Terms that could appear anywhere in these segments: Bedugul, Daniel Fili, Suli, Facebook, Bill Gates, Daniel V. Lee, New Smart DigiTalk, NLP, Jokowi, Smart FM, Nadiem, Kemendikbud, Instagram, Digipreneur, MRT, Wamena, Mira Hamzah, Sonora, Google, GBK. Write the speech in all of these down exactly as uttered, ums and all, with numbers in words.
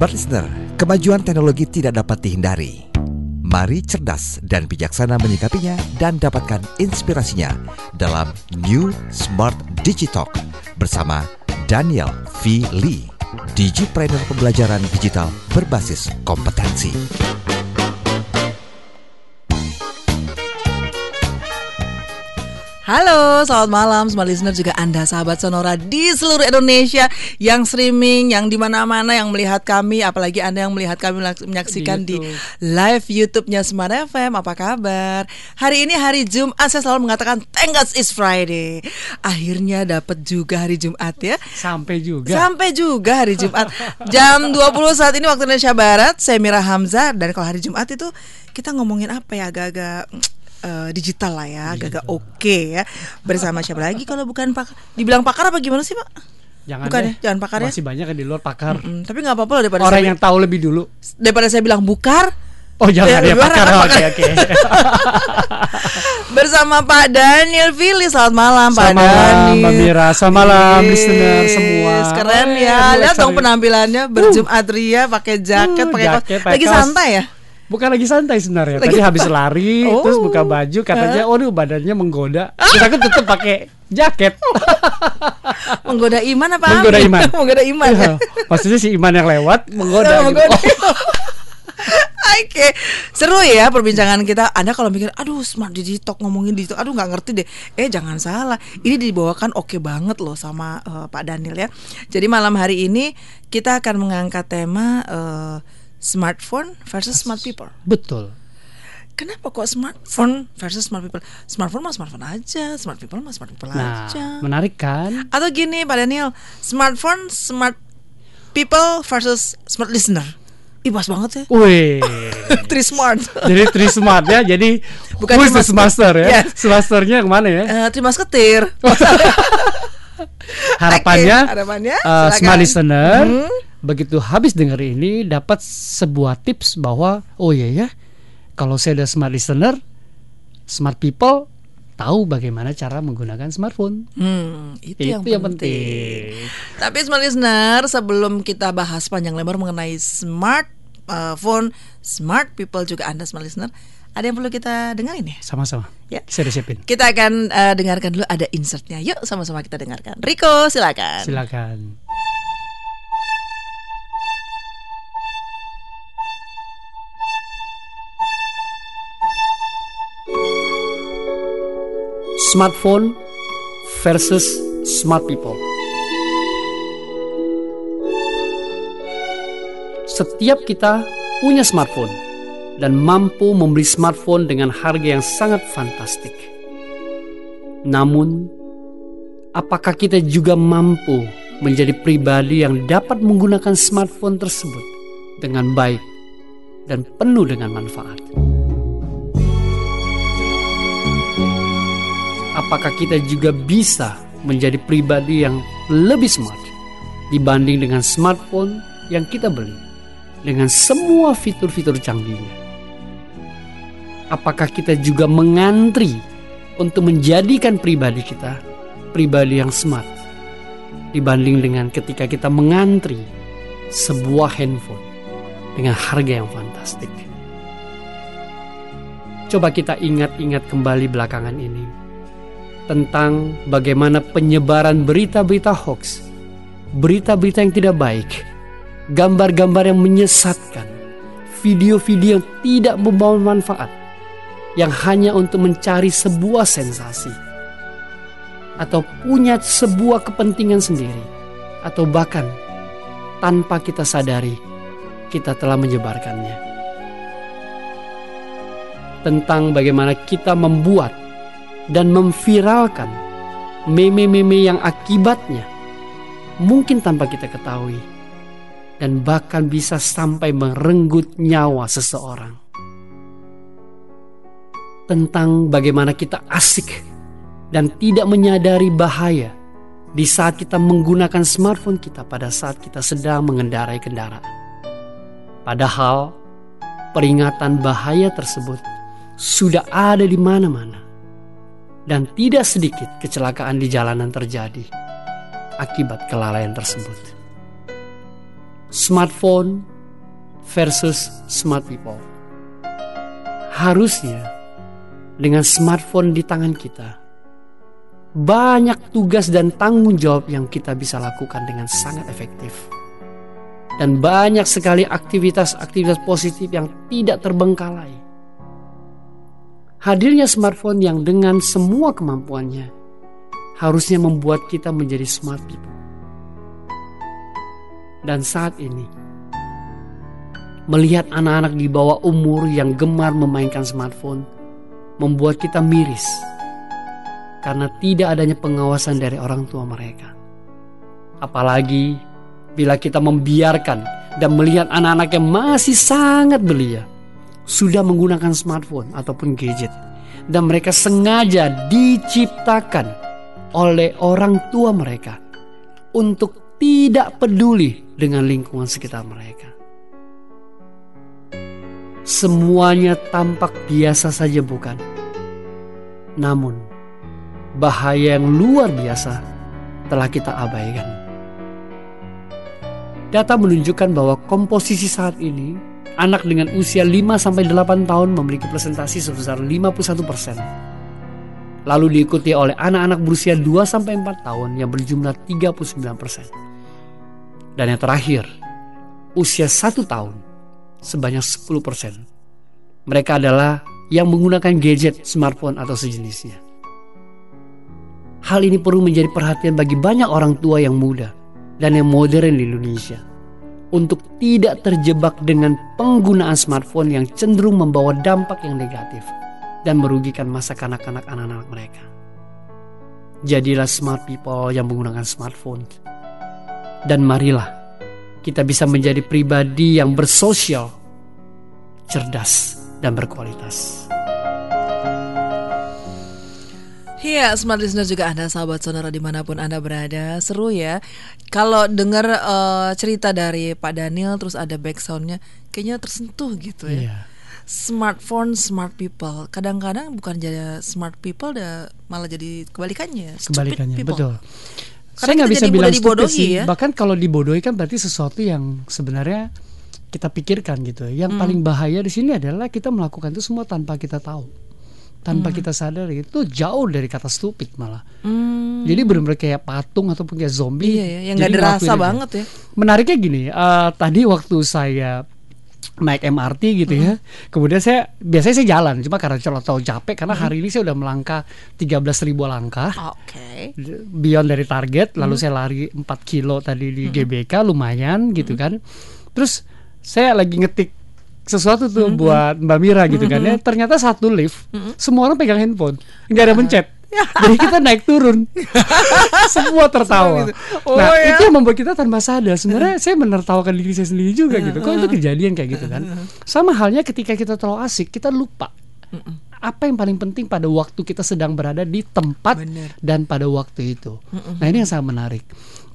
Smart Listener, kemajuan teknologi tidak dapat dihindari. Mari cerdas dan bijaksana menyikapinya dan dapatkan inspirasinya dalam New Smart DigiTalk bersama Daniel V. Lee, Digipreneur pembelajaran digital berbasis kompetensi. Halo, selamat malam Smart Listener, juga Anda sahabat Sonora di seluruh Indonesia yang streaming, yang di mana-mana, yang melihat kami, apalagi Anda yang melihat kami menyaksikan di, di live YouTube-nya Smart F M. Apa kabar? Hari ini hari Jumat, saya selalu mengatakan thank God it's Friday. Akhirnya dapat juga hari Jumat ya. Sampai juga. Sampai juga hari Jumat. Jam dua puluh saat ini waktu Indonesia Barat. Saya Mira Hamzah, dan kalau hari Jumat itu kita ngomongin apa ya, agak-agak Uh, digital lah ya, agak-agak oke okay ya. Bersama siapa lagi kalau bukan pakar? Dibilang pakar apa gimana sih, Pak? Jangan bukan deh, ya, jangan pakar ya. Masih banyak yang di luar pakar. Mm-mm, tapi nggak apa-apa loh, daripada orang yang tahu lebih dulu. Daripada saya bilang bukar. Oh jangan ya, ya pakar. Oke oke. Okay, okay. Bersama Pak Daniel Fili, selamat malam Pak Daniel. Selamat malam Mbak Mira, selamat malam listener semua. Keren ya, oh, lihat dong penampilannya berjumat uh. ria, pakai jaket, pakai uh, jaket, lagi kaos. Santai ya. Bukan lagi santai sebenarnya. Lagi tadi apa? Habis lari, oh, terus buka baju, katanya, waduh badannya menggoda. Terus aku tetap pakai jaket. Menggoda iman apa? Menggoda amin? iman. Menggoda iman. Ya, maksudnya si iman yang lewat menggoda. Oh, menggoda. Gitu. Oh. Oke, okay. Seru ya perbincangan kita. Anda kalau mikir, aduh Smart DigiTalk ngomongin DigiTalk, aduh nggak ngerti deh. Eh jangan salah, ini dibawakan oke okay banget loh sama uh, Pak Daniel ya. Jadi malam hari ini kita akan mengangkat tema. Uh, Smartphone versus smart people. Betul. Kenapa kok smartphone versus smart people? Smartphone mah smartphone aja, smart people mah smart people nah, aja. Menarik kan? Atau gini Pak Daniel, smartphone smart people versus smart listener. Ih, pas banget ya. Wih. Three smart. Jadi three smart ya. Jadi bukan khusus master ya. Yes. Masternya kemana ya? Uh, Trimas ketir. Harapannya, okay, harapannya uh, smart listener. Hmm. Begitu habis dengar ini dapat sebuah tips bahwa oh iya ya, kalau saya ada smart listener, smart people tahu bagaimana cara menggunakan smartphone. Hmm, itu, itu yang, yang penting. penting. Tapi smart listener, sebelum kita bahas panjang lebar mengenai smartphone, smart people juga Anda smart listener, ada yang perlu kita dengarin ya? Sama-sama. Ya. Saya siapin. Kita akan uh, dengarkan dulu, ada insertnya. Yuk sama-sama kita dengarkan. Riko, silakan. Silakan. Smartphone versus smart people. Setiap kita punya smartphone dan mampu membeli smartphone dengan harga yang sangat fantastik. Namun, apakah kita juga mampu menjadi pribadi yang dapat menggunakan smartphone tersebut dengan baik dan penuh dengan manfaat? Apakah kita juga bisa menjadi pribadi yang lebih smart dibanding dengan smartphone yang kita beli dengan semua fitur-fitur canggihnya? Apakah kita juga mengantri untuk menjadikan pribadi kita pribadi yang smart dibanding dengan ketika kita mengantri sebuah handphone dengan harga yang fantastik? Coba kita ingat-ingat kembali belakangan ini tentang bagaimana penyebaran berita-berita hoax, berita-berita yang tidak baik, gambar-gambar yang menyesatkan, video-video yang tidak membawa manfaat, yang hanya untuk mencari sebuah sensasi, atau punya sebuah kepentingan sendiri, atau bahkan tanpa kita sadari, kita telah menyebarkannya. Tentang bagaimana kita membuat dan memviralkan meme-meme yang akibatnya mungkin tanpa kita ketahui dan bahkan bisa sampai merenggut nyawa seseorang. Tentang bagaimana kita asik dan tidak menyadari bahaya di saat kita menggunakan smartphone kita pada saat kita sedang mengendarai kendaraan. Padahal peringatan bahaya tersebut sudah ada di mana-mana. Dan tidak sedikit kecelakaan di jalanan terjadi akibat kelalaian tersebut. smartphone versus smart people. Harusnya dengan smartphone di tangan kita, banyak tugas dan tanggung jawab yang kita bisa lakukan dengan sangat efektif. Dan banyak sekali aktivitas-aktivitas positif yang tidak terbengkalai. Hadirnya smartphone yang dengan semua kemampuannya harusnya membuat kita menjadi smart people. Dan saat ini, melihat anak-anak di bawah umur yang gemar memainkan smartphone membuat kita miris. Karena tidak adanya pengawasan dari orang tua mereka. Apalagi bila kita membiarkan dan melihat anak-anak yang masih sangat belia sudah menggunakan smartphone ataupun gadget, dan mereka sengaja diciptakan oleh orang tua mereka untuk tidak peduli dengan lingkungan sekitar mereka. Semuanya tampak biasa saja, bukan? Namun bahaya yang luar biasa telah kita abaikan. Data menunjukkan bahwa komposisi saat ini anak dengan usia lima sampai delapan tahun memiliki presentasi sebesar lima puluh satu persen. Lalu diikuti oleh anak-anak berusia dua sampai empat tahun yang berjumlah tiga puluh sembilan persen. Dan yang terakhir, usia satu tahun sebanyak sepuluh persen. Mereka adalah yang menggunakan gadget, smartphone atau sejenisnya. Hal ini perlu menjadi perhatian bagi banyak orang tua yang muda dan yang modern di Indonesia untuk tidak terjebak dengan penggunaan smartphone yang cenderung membawa dampak yang negatif dan merugikan masa kanak-kanak anak-anak mereka. Jadilah smart people yang menggunakan smartphone, dan marilah kita bisa menjadi pribadi yang bersosial, cerdas, dan berkualitas. Iya, smart listener juga Anda, sahabat Sonora, dimanapun Anda berada. Seru ya kalau dengar uh, cerita dari Pak Daniel, terus ada backsoundnya, kayaknya tersentuh gitu ya. Yeah. Smartphone, smart people. Kadang-kadang bukan jadi smart people, dah malah jadi kebalikannya. Kebalikannya, betul. Karena saya nggak bisa bilang dibodohi sih. Ya. Bahkan kalau dibodohi kan berarti sesuatu yang sebenarnya kita pikirkan gitu. Yang hmm. paling bahaya di sini adalah kita melakukan itu semua tanpa kita tahu. Tanpa hmm. kita sadari, itu jauh dari kata stupid malah. hmm. Jadi benar-benar kayak patung ataupun kayak zombie. Iya, iya. Yang gak dirasa banget ya. Menariknya gini, uh, tadi waktu saya naik M R T gitu hmm. ya, kemudian saya, biasanya saya jalan, cuma karena atau capek, karena hmm. hari ini saya udah melangkah tiga belas ribu langkah. Oke. Okay. Beyond dari target. Lalu hmm. saya lari empat kilo tadi di hmm. G B K, lumayan gitu hmm. kan. Terus saya lagi ngetik sesuatu tuh mm-hmm. buat Mbak Mira gitu mm-hmm. kan ya. Ternyata satu lift mm-hmm. semua orang pegang handphone, nggak ada mencet. Jadi kita naik turun semua tertawa. Oh, nah ya? Itu yang membuat kita tanpa sadar sebenarnya saya menertawakan diri saya sendiri juga gitu. Kok itu kejadian kayak gitu kan. Sama halnya ketika kita terlalu asik, kita lupa apa yang paling penting pada waktu kita sedang berada di tempat. Bener. Dan pada waktu itu. Nah ini yang sangat menarik.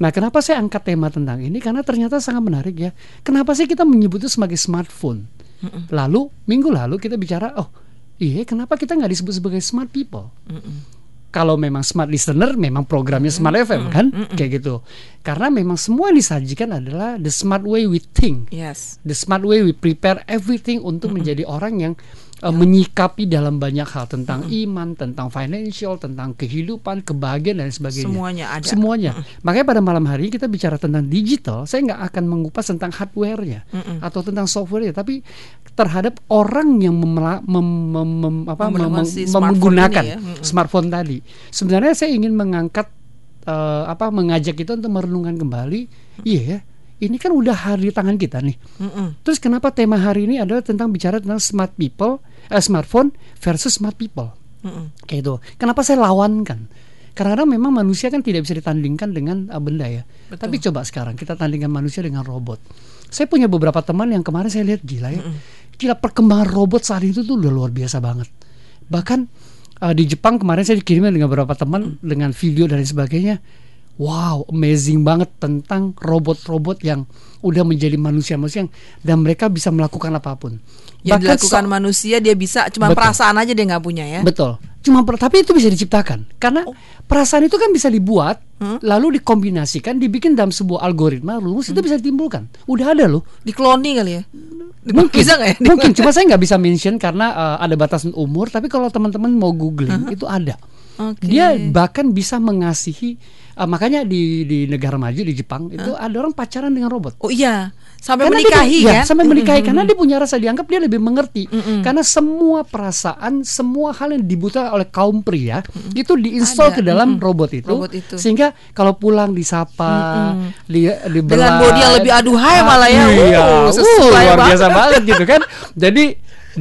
Nah kenapa saya angkat tema tentang ini, karena ternyata sangat menarik ya. Kenapa sih kita menyebutnya sebagai smartphone? Mm-mm. Lalu minggu lalu kita bicara, oh iya kenapa kita gak disebut sebagai smart people? Mm-mm. Kalau memang smart listener, memang programnya mm-mm. Smart F M kan. Mm-mm. Kayak gitu. Karena memang semua yang disajikan adalah the smart way we think. Yes. The smart way we prepare everything untuk mm-mm. menjadi orang yang uh, yeah. menyikapi dalam banyak hal. Tentang mm-mm. iman, tentang financial, tentang kehidupan, kebahagiaan dan sebagainya. Semuanya ada. Semuanya. Mm-mm. Makanya pada malam hari kita bicara tentang digital. Saya gak akan mengupas tentang hardware-nya mm-mm. atau tentang software-nya, tapi terhadap orang yang memla- mem- mem- mem- apa, mem- si mem- menggunakan ya. Smartphone tadi. Sebenarnya saya ingin mengangkat uh, apa mengajak kita untuk merenungkan kembali. Iya mm-hmm. yeah, ini kan udah hari tangan kita nih. Mm-hmm. Terus kenapa tema hari ini adalah tentang bicara tentang smart people, eh, smartphone versus smart people. Mm-hmm. Kayak itu. Kenapa saya lawankan? Karena memang manusia kan tidak bisa ditandingkan dengan benda ya. Betul. Tapi coba sekarang kita tandingkan manusia dengan robot. Saya punya beberapa teman yang kemarin saya lihat gila ya. Mm-hmm. Gila perkembangan robot saat itu tuh udah luar biasa banget. Bahkan uh, di Jepang kemarin saya dikirimin dengan beberapa teman mm-hmm. dengan video dan sebagainya. wow, amazing banget tentang robot-robot yang udah menjadi manusia-manusia yang, dan mereka bisa melakukan apapun. Yang bahkan dilakukan so- manusia dia bisa, cuma betul. Perasaan aja dia nggak punya ya. Betul. Cuma tapi itu bisa diciptakan karena oh. perasaan itu kan bisa dibuat, hmm? lalu dikombinasikan, dibikin dalam sebuah algoritma, rumus hmm. itu bisa ditimbulkan. Udah ada loh. Dikloni kali ya. Mungkin bisa nggak? Ya? Mungkin. Cuma saya nggak bisa mention karena uh, ada batasan umur. Tapi kalau teman-teman mau googling, uh-huh. itu ada. Okay. Dia bahkan bisa mengasihi. Uh, makanya di di negara maju di Jepang huh? itu ada orang pacaran dengan robot. Oh iya. Sampai karena menikahi dia, ya? ya? Sampai menikahi mm-hmm. karena dia punya rasa dianggap, dia lebih mengerti mm-hmm. karena semua perasaan, semua hal yang dibutuhkan oleh kaum pria mm-hmm. itu diinstal ke dalam mm-hmm. robot, itu, robot itu. Sehingga kalau pulang disapa, mm-hmm. di, di dengan bodi yang lebih aduhai malah ya. Iya, uh, uh, luar biasa banget gitu kan. Jadi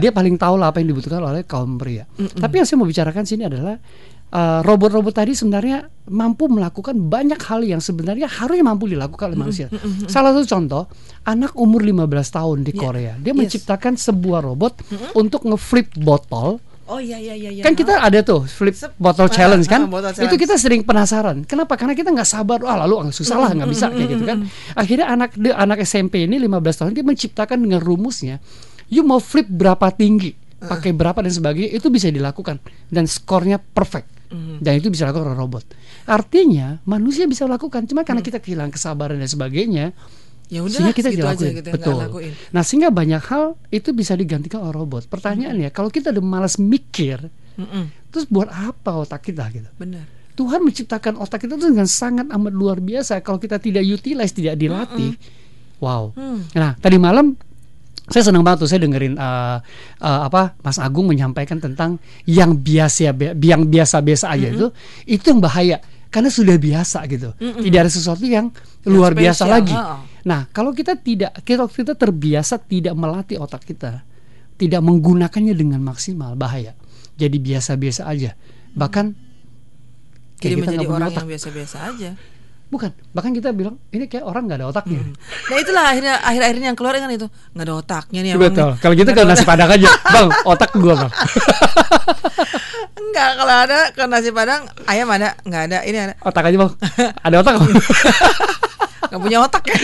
dia paling tahu lah apa yang dibutuhkan oleh kaum pria. Mm-hmm. Tapi yang saya mau bicarakan sini adalah Uh, robot-robot tadi sebenarnya mampu melakukan banyak hal yang sebenarnya harusnya mampu dilakukan oleh manusia. Mm-hmm, mm-hmm. Salah satu contoh, anak umur lima belas tahun di yeah. Korea, dia yes. menciptakan sebuah robot mm-hmm. untuk nge-flip botol. Oh iya iya iya. Kan kita ada tuh flip botol challenge kan? Botol challenge. Itu kita sering penasaran. Kenapa? Karena kita enggak sabar. Wah, lalu susah lah, enggak bisa kayak gitu kan. Akhirnya anak anak S M P ini lima belas tahun dia menciptakan dengan rumusnya, you mau flip berapa tinggi, pakai berapa dan sebagainya, itu bisa dilakukan dan skornya perfect. Dan itu bisa dilakukan oleh robot. Artinya manusia bisa melakukan, cuma karena hmm. kita kehilangan kesabaran dan sebagainya, yaudah, sehingga kita gitu dilakuin. Aja, gitu betul. Nah, sehingga banyak hal itu bisa digantikan oleh robot. Pertanyaannya, hmm. kalau kita udah malas mikir, hmm. terus buat apa otak kita gitu? Benar. Tuhan menciptakan otak kita dengan sangat amat luar biasa. Kalau kita tidak utilize, tidak dilatih, hmm. wow. Hmm. Nah, tadi malam saya senang banget tuh saya dengerin uh, uh, apa Mas Agung menyampaikan tentang yang biasa yang biasa-biasa aja mm-hmm. itu itu yang bahaya karena sudah biasa gitu. Mm-hmm. Tidak ada sesuatu yang luar yang biasa lagi. Oh. Nah, kalau kita tidak kita, kita terbiasa tidak melatih otak kita, tidak menggunakannya dengan maksimal, bahaya. Jadi biasa-biasa aja. Bahkan mm-hmm. kayak jadi kita menjadi orang otak. Yang biasa-biasa aja. Bukan, bahkan kita bilang ini kayak orang nggak ada otaknya. Hmm. Nah itulah akhirnya akhir-akhirnya yang keluar kan itu nggak ada otaknya nih. Betul. Nih. Kalau gitu kan nasi padang aja, bang. Otak gua bang. Enggak, kalau ada kan nasi padang ayam ada, nggak ada ini ada. Otak aja bang. Ada otak bang. Nggak punya otak ya.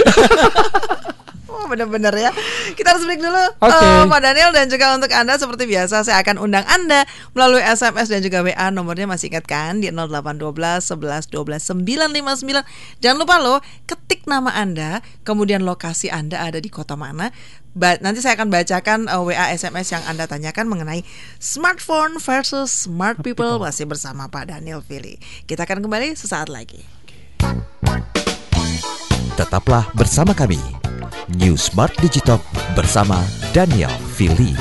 Oh, benar-benar ya. Kita harus break dulu, okay. uh, Pak Daniel, dan juga untuk Anda seperti biasa saya akan undang Anda melalui S M S dan juga W A. Nomornya masih ingat kan? Di nol delapan satu dua, satu satu satu dua, sembilan lima sembilan. Jangan lupa loh, ketik nama Anda, kemudian lokasi Anda ada di kota mana. Ba- nanti saya akan bacakan uh, W A S M S yang Anda tanyakan mengenai smartphone versus smart people. Masih bersama Pak Daniel Fili. Kita akan kembali sesaat lagi. Tetaplah bersama kami, New Smart DigiTalk bersama Daniel Fili.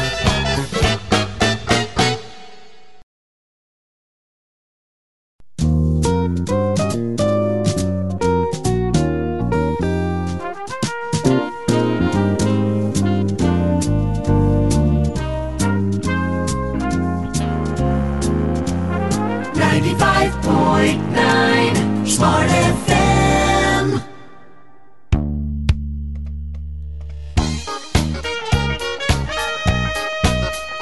ninety-five point nine Smart F M.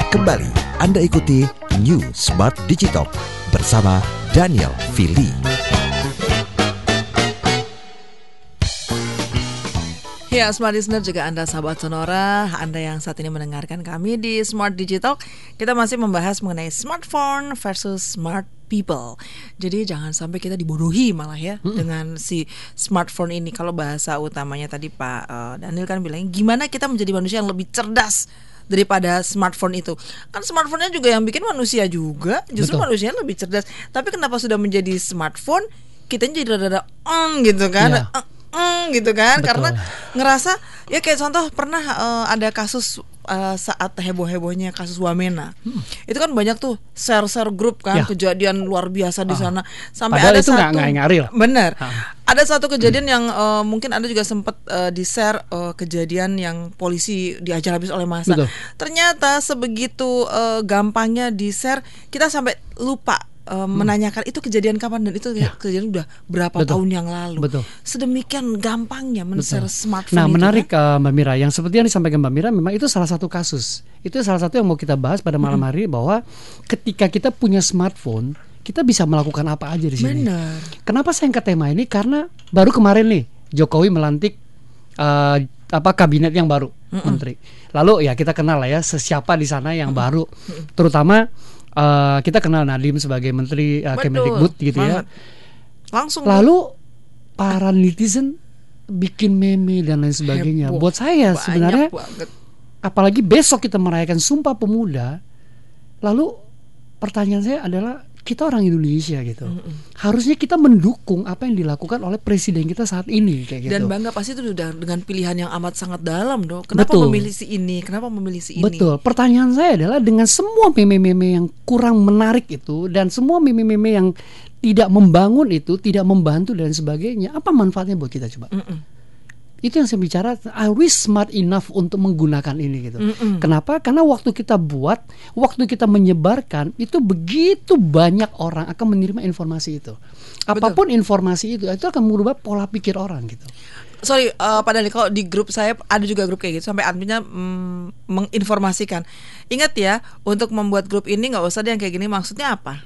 Kembali Anda ikuti New Smart DigiTalk bersama Daniel Fili. Ya, Smart Listener, juga Anda sahabat Sonora, Anda yang saat ini mendengarkan kami di Smart DigiTalk. Kita masih membahas mengenai smartphone versus smart people. Jadi jangan sampai kita dibodohi malah ya hmm. dengan si smartphone ini. Kalau bahasa utamanya tadi Pak uh, Daniel kan bilang gimana kita menjadi manusia yang lebih cerdas daripada smartphone itu. Kan smartphone-nya juga yang bikin manusia juga, justru betul. Manusia lebih cerdas. Tapi kenapa sudah menjadi smartphone kita jadi rada-rada eng gitu kan? Yeah. Eng, eng gitu kan? Betul. Karena ngerasa ya kayak contoh pernah uh, ada kasus Uh, saat heboh-hebohnya kasus Wamena, hmm. itu kan banyak tuh share-share grup kan ya. Kejadian luar biasa di sana. Sampai padahal ada itu satu nggak ngari lah. Bener, ha. Ada satu kejadian hmm. yang uh, mungkin Anda juga sempat uh, di share uh, kejadian yang polisi diajar habis oleh massa. Betul. Ternyata sebegitu uh, gampangnya di share, kita sampai lupa uh, hmm. menanyakan itu kejadian kapan dan itu ya. Kejadian udah berapa betul. Tahun yang lalu. Betul. Sedemikian gampangnya men-share smartphone. Nah, menarik kan? uh, Mbak Mira, yang seperti yang disampaikan Mbak Mira memang itu salah satu satu kasus. Itu salah satu yang mau kita bahas pada malam hari, bahwa ketika kita punya smartphone, kita bisa melakukan apa aja di sini. Benar. Kenapa saya angkat tema ini? Karena baru kemarin nih Jokowi melantik uh, apa kabinet yang baru, mm-mm, menteri. Lalu ya kita kenal lah ya sesiapa di sana yang mm-mm baru, terutama uh, kita kenal Nadiem sebagai menteri uh, Kemendikbud gitu banget ya. Langsung. Lalu para netizen bikin meme dan lain sebagainya. Heboh. Buat saya banyak sebenarnya banget. Apalagi besok kita merayakan Sumpah Pemuda. Lalu pertanyaan saya adalah kita orang Indonesia gitu, mm-mm, harusnya kita mendukung apa yang dilakukan oleh presiden kita saat ini kayak gitu. Dan bangga pasti itu sudah dengan pilihan yang amat sangat dalam dong. Kenapa betul memilih si ini? Kenapa memilih si ini? Betul. Pertanyaan saya adalah dengan semua meme-meme yang kurang menarik itu dan semua meme-meme yang tidak membangun itu, tidak membantu dan sebagainya, apa manfaatnya buat kita coba? Mm-mm. Itu yang saya bicara, are we smart enough untuk menggunakan ini gitu. Mm-mm. Kenapa? Karena waktu kita buat, waktu kita menyebarkan, itu begitu banyak orang akan menerima informasi itu. Apapun betul informasi itu, itu akan merubah pola pikir orang gitu. Sorry, uh, Pak Dani, kalau di grup saya ada juga grup kayak gitu, sampai adminnya mm, menginformasikan. Ingat ya, untuk membuat grup ini nggak usah deh yang kayak gini, maksudnya apa?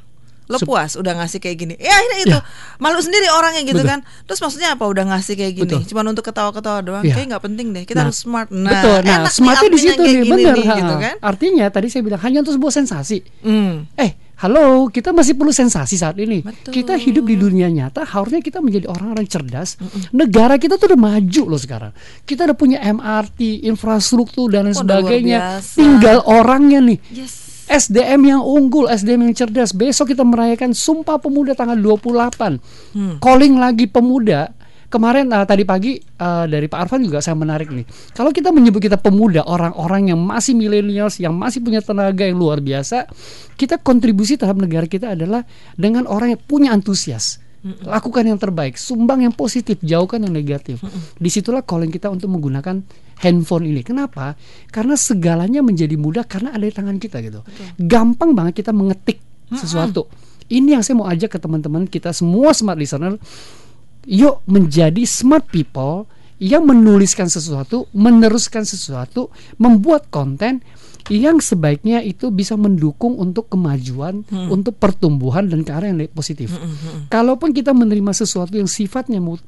Lo puas udah ngasih kayak gini. Ya itu ya. Malu sendiri orangnya gitu. Betul kan. Terus maksudnya apa udah ngasih kayak gini? Betul. Cuman untuk ketawa-ketawa doang ya. Kayaknya gak penting deh. Kita nah, harus smart. Nah, betul. Nah smartnya di situ nih. Bener nih, gitu kan? Artinya tadi saya bilang hanya untuk sebuah sensasi. mm. Eh halo, kita masih perlu sensasi saat ini. Betul. Kita hidup di dunia nyata, harusnya kita menjadi orang-orang cerdas. Mm-mm. Negara kita tuh udah maju loh sekarang. Kita udah punya M R T, infrastruktur dan lain oh, sebagainya. Tinggal orangnya nih. Yes. S D M yang unggul, S D M yang cerdas. Besok kita merayakan Sumpah Pemuda tanggal dua puluh delapan. Hmm. Calling lagi pemuda. Kemarin uh, tadi pagi uh, dari Pak Arfan juga saya menarik nih. Kalau kita menyebut kita pemuda, orang-orang yang masih millennials, yang masih punya tenaga yang luar biasa, kita kontribusi terhadap negara kita adalah dengan orang yang punya antusias. Hmm. Lakukan yang terbaik, sumbang yang positif, jauhkan yang negatif. Hmm. Disitulah calling kita untuk menggunakan handphone ini. Kenapa? Karena segalanya menjadi mudah karena ada di tangan kita gitu. Betul. Gampang banget kita mengetik sesuatu. Mm-hmm. Ini yang saya mau ajak ke teman-teman kita semua smart listener. Yuk menjadi smart people yang menuliskan sesuatu, meneruskan sesuatu, membuat konten yang sebaiknya itu bisa mendukung untuk kemajuan, hmm. untuk pertumbuhan dan ke arah yang positif. Hmm, hmm, hmm. Kalaupun kita menerima sesuatu yang sifatnya mut-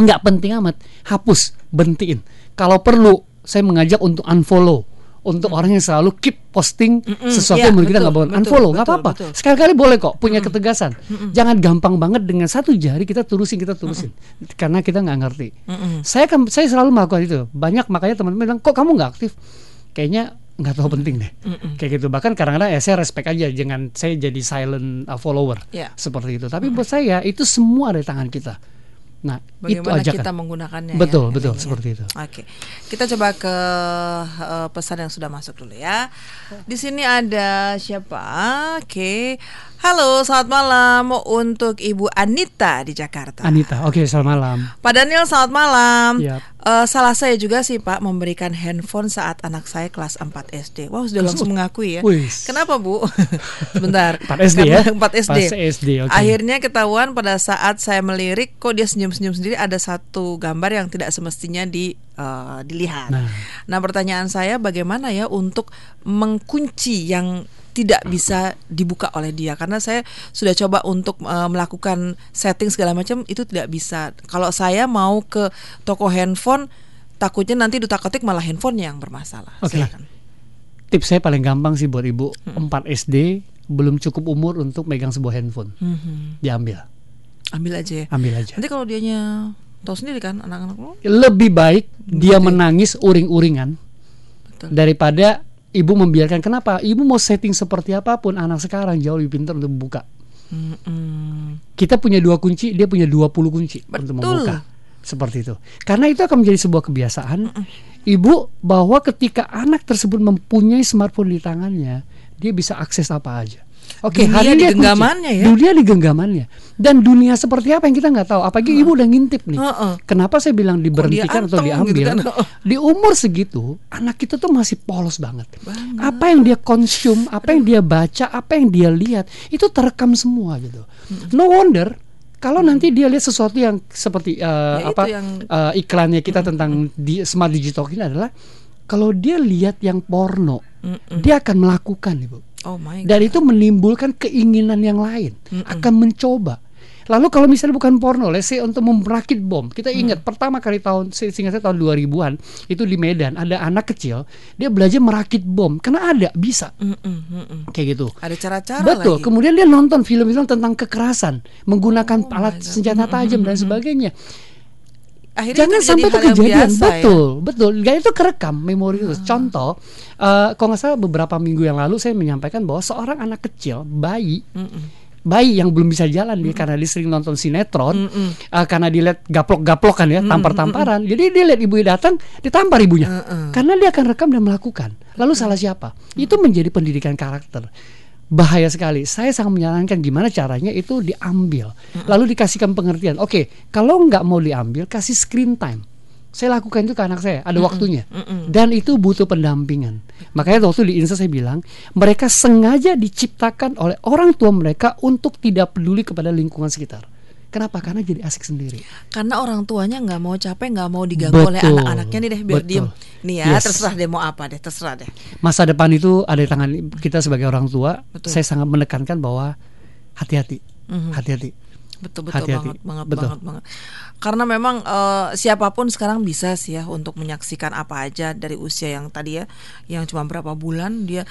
nggak penting amat, hapus, bentiin. Kalau perlu, saya mengajak untuk unfollow. Untuk mm. orang yang selalu keep posting mm-mm. sesuatu yeah, yang menurut kita nggak boleh, unfollow nggak apa-apa. Betul. Sekali-kali boleh kok, punya mm. ketegasan. Mm-mm. Jangan gampang banget dengan satu jari kita turusin kita turusin, Mm-mm. karena kita nggak ngerti. Mm-mm. Saya saya selalu melakukan itu. Banyak makanya teman-teman bilang, kok kamu nggak aktif? Kayaknya nggak tahu penting deh. Mm-mm. Kayak gitu. Bahkan kadang-kadang ya saya respect aja, jangan saya jadi silent uh, follower yeah. seperti itu. Tapi mm. buat saya itu semua ada di tangan kita. Nah, bagaimana itu ajakan kita menggunakannya. Betul, ya, betul, ya, seperti itu. Oke, kita coba ke uh, pesan yang sudah masuk dulu ya. Di sini ada siapa? Oke, halo, selamat malam untuk Ibu Anita di Jakarta. Anita, oke, selamat malam. Pak Daniel, selamat malam. Yep. Uh, salah saya juga sih Pak memberikan handphone saat anak saya kelas empat S D. Wah, wow, sudah langsung mengakui ya. Uis. Kenapa Bu? Sebentar. empat S D ya? empat S D. empat S D, okay. Akhirnya ketahuan pada saat saya melirik kok dia senyum senyum sendiri ada satu gambar yang tidak semestinya di, uh, dilihat. Nah. nah, pertanyaan saya bagaimana ya untuk mengkunci yang tidak bisa dibuka oleh dia, karena saya sudah coba untuk uh, melakukan setting segala macam itu tidak bisa. Kalau saya mau ke toko handphone takutnya nanti dutak-ketik malah handphonenya yang bermasalah. Okay. Silakan. Tips saya paling gampang sih buat Ibu, hmm. empat S D belum cukup umur untuk megang sebuah handphone. Hmm. Diambil. Ambil aja. Ambil aja. Nanti kalau dianya tahu sendiri kan anak-anak lo. Lebih baik berarti dia menangis uring-uringan. Betul. Daripada Ibu membiarkan. Kenapa? Ibu mau setting seperti apapun, anak sekarang jauh lebih pintar untuk membuka. Mm-mm. Kita punya dua kunci, dia punya dua puluh kunci. Betul. Untuk membuka. Seperti itu. Karena itu akan menjadi sebuah kebiasaan. Mm-mm. Ibu bahwa ketika anak tersebut mempunyai smartphone di tangannya, dia bisa akses apa aja. Oke, okay, hari ini genggamannya ya. Dunia di genggamannya. Dan dunia seperti apa yang kita nggak tahu. Apalagi uh. ibu udah ngintip nih. Uh, uh. Kenapa saya bilang diberhentikan atau diambil? Gitu kan? uh. Di umur segitu, anak kita tuh masih polos banget. Banget. Apa yang dia konsum, apa yang dia baca, apa yang dia lihat, itu terekam semua gitu. No wonder kalau nanti dia lihat sesuatu yang seperti uh, ya, apa yang uh, iklannya kita uh, tentang uh, di Smart DigiTalk ini adalah kalau dia lihat yang porno, uh, uh. dia akan melakukan, Ibu. Oh my God. Dan itu menimbulkan keinginan yang lain, mm-mm, akan mencoba. Lalu kalau misalnya bukan porno, let's say untuk merakit bom. Kita ingat hmm. pertama kali tahun seingat saya tahun dua ribuan itu di Medan ada anak kecil, dia belajar merakit bom karena ada bisa. Hmm, hmm, hmm. Kayak gitu. Ada cara-cara. Betul. Lagi. Kemudian dia nonton film-film tentang kekerasan, menggunakan oh alat senjata tajam hmm, dan sebagainya. Akhirnya jangan sampai itu kejadian. Biasa, betul, ya? Betul. Dan itu kerekam memori itu. Hmm. Contoh, uh, kalau nggak salah beberapa minggu yang lalu saya menyampaikan bahwa seorang anak kecil, bayi, hmm. bayi yang belum bisa jalan dia mm. karena dia sering nonton sinetron, mm -mm. Uh, karena dia lihat gaplok-gaplokan ya, mm -mm. tampar-tamparan. Jadi dia lihat ibu datang, ditampar ibunya. Mm -mm. Karena dia akan rekam dan melakukan. Lalu mm. salah siapa? Mm. Itu menjadi pendidikan karakter. Bahaya sekali. Saya sangat menyarankan gimana caranya itu diambil, mm -mm. lalu dikasihkan pengertian. Oke, kalau nggak mau diambil, kasih screen time. Saya lakukan itu ke anak saya, ada mm -mm. waktunya, mm -mm. dan itu butuh pendampingan. Makanya waktu di Insta saya bilang, mereka sengaja diciptakan oleh orang tua mereka untuk tidak peduli kepada lingkungan sekitar. Kenapa? Karena jadi asik sendiri. Karena orang tuanya nggak mau capek, nggak mau diganggu betul, oleh anak-anaknya nih deh, biar betul. Diem. Nih ya, yes. terserah deh mau apa deh, terserah deh. Masa depan itu ada di tangan kita sebagai orang tua. Betul. Saya sangat menekankan bahwa hati-hati, hati-hati. Mm -hmm. Betul-betul banget, banget, betul. banget, banget. Karena memang uh, siapapun sekarang bisa sih ya untuk menyaksikan apa aja dari usia yang tadi ya, yang cuma berapa bulan dia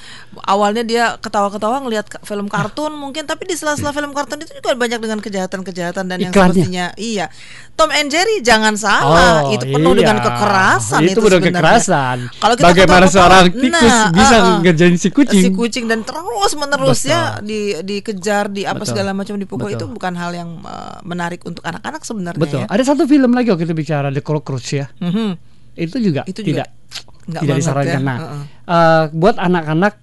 awalnya dia ketawa-ketawa ngelihat film kartun ah. mungkin, tapi di sela-sela film kartun itu juga banyak dengan kejahatan-kejahatan dan iklannya. Yang sepertinya iya Tom and Jerry jangan salah oh, itu penuh iya. dengan kekerasan itu, itu penuh kekerasan. Kalau kita bagaimana ketawa, seorang tikus nah, bisa uh, uh, ngejain si kucing, si kucing dan terus menerus betul. Ya di dikejar di apa betul. Segala macam dipukul betul. Itu bukan hal yang menarik untuk anak-anak sebenarnya. Betul. Ya. Ada satu film lagi waktu itu bicara The Cockroach ya. Mm-hmm. Itu juga itu tidak juga tidak disarankan. Ya. Nah, uh-uh. uh, buat anak-anak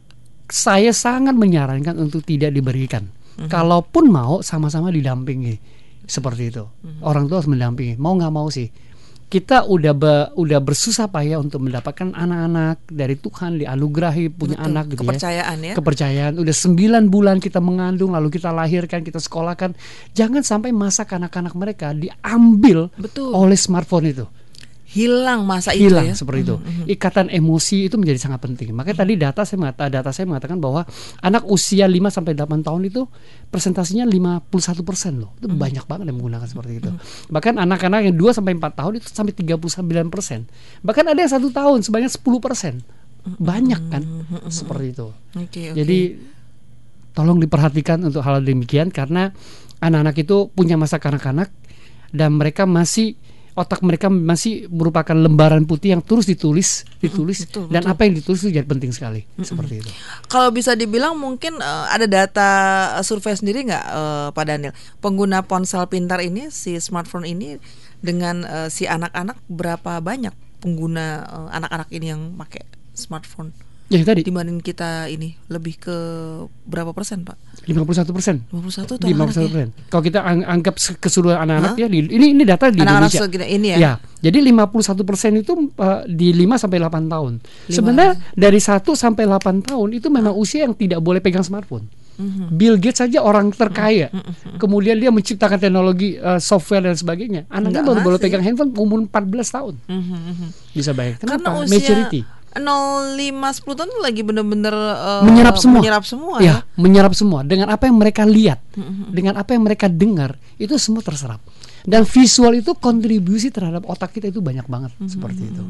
saya sangat menyarankan untuk tidak diberikan. Mm-hmm. Kalaupun mau sama-sama didampingi seperti itu. Mm-hmm. Orang tua harus mendampingi. Mau nggak mau sih. Kita udah be, udah bersusah payah untuk mendapatkan anak-anak dari Tuhan, dianugerahi punya betul, anak gitu kepercayaan ya. Ya. Kepercayaan. Udah sembilan bulan kita mengandung, lalu kita lahirkan, kita sekolahkan. Jangan sampai masa kanak-kanak mereka diambil betul. Oleh smartphone itu. Hilang masa itu hilang ya? Seperti itu. Mm-hmm. Ikatan emosi itu menjadi sangat penting. Makanya mm-hmm. tadi data saya mengatakan, data saya mengatakan bahwa anak usia lima sampai delapan tahun itu presentasinya lima puluh satu persen loh. Itu mm-hmm. banyak banget yang menggunakan seperti itu. Mm-hmm. Bahkan anak-anak yang dua sampai empat tahun itu sampai tiga puluh sembilan persen. Bahkan ada yang satu tahun sebanyak sepuluh persen. Banyak kan mm-hmm. seperti itu. Okay, okay. Jadi tolong diperhatikan untuk hal demikian karena anak-anak itu punya masa kanak-kanak dan mereka masih otak mereka masih merupakan lembaran putih yang terus ditulis, ditulis betul, betul. Dan apa yang ditulis itu jadi penting sekali mm-hmm. seperti itu. Kalau bisa dibilang mungkin uh, ada data survei sendiri nggak uh, Pak Daniel? Pengguna ponsel pintar ini, si smartphone ini dengan uh, si anak-anak berapa banyak pengguna anak-anak uh, ini yang pakai smartphone? Ya tadi. Dibanding kita ini lebih ke berapa persen Pak? lima puluh satu persen. lima puluh satu persen. Kalau kita ang anggap keseluruhan anak-anak huh? ya, di, ini ini data di anak-anak Indonesia. Ini ya. Ya. Jadi lima puluh satu persen itu uh, di lima sampai delapan tahun. lima. Sebenarnya dari satu sampai delapan tahun itu memang huh? usia yang tidak boleh pegang smartphone. Mm-hmm. Bill Gates saja orang terkaya. Mm-hmm. Kemudian dia menciptakan teknologi uh, software dan sebagainya. Anaknya baru boleh pegang handphone umur empat belas tahun. Mm-hmm. Bisa bayangkan kenapa? Usia... maturity. nol lima sampai sepuluh tahun lagi benar-benar uh, menyerap semua, menyerap semua ya, ya, menyerap semua dengan apa yang mereka lihat, mm-hmm. dengan apa yang mereka dengar itu semua terserap dan visual itu kontribusi terhadap otak kita itu banyak banget mm-hmm. seperti itu.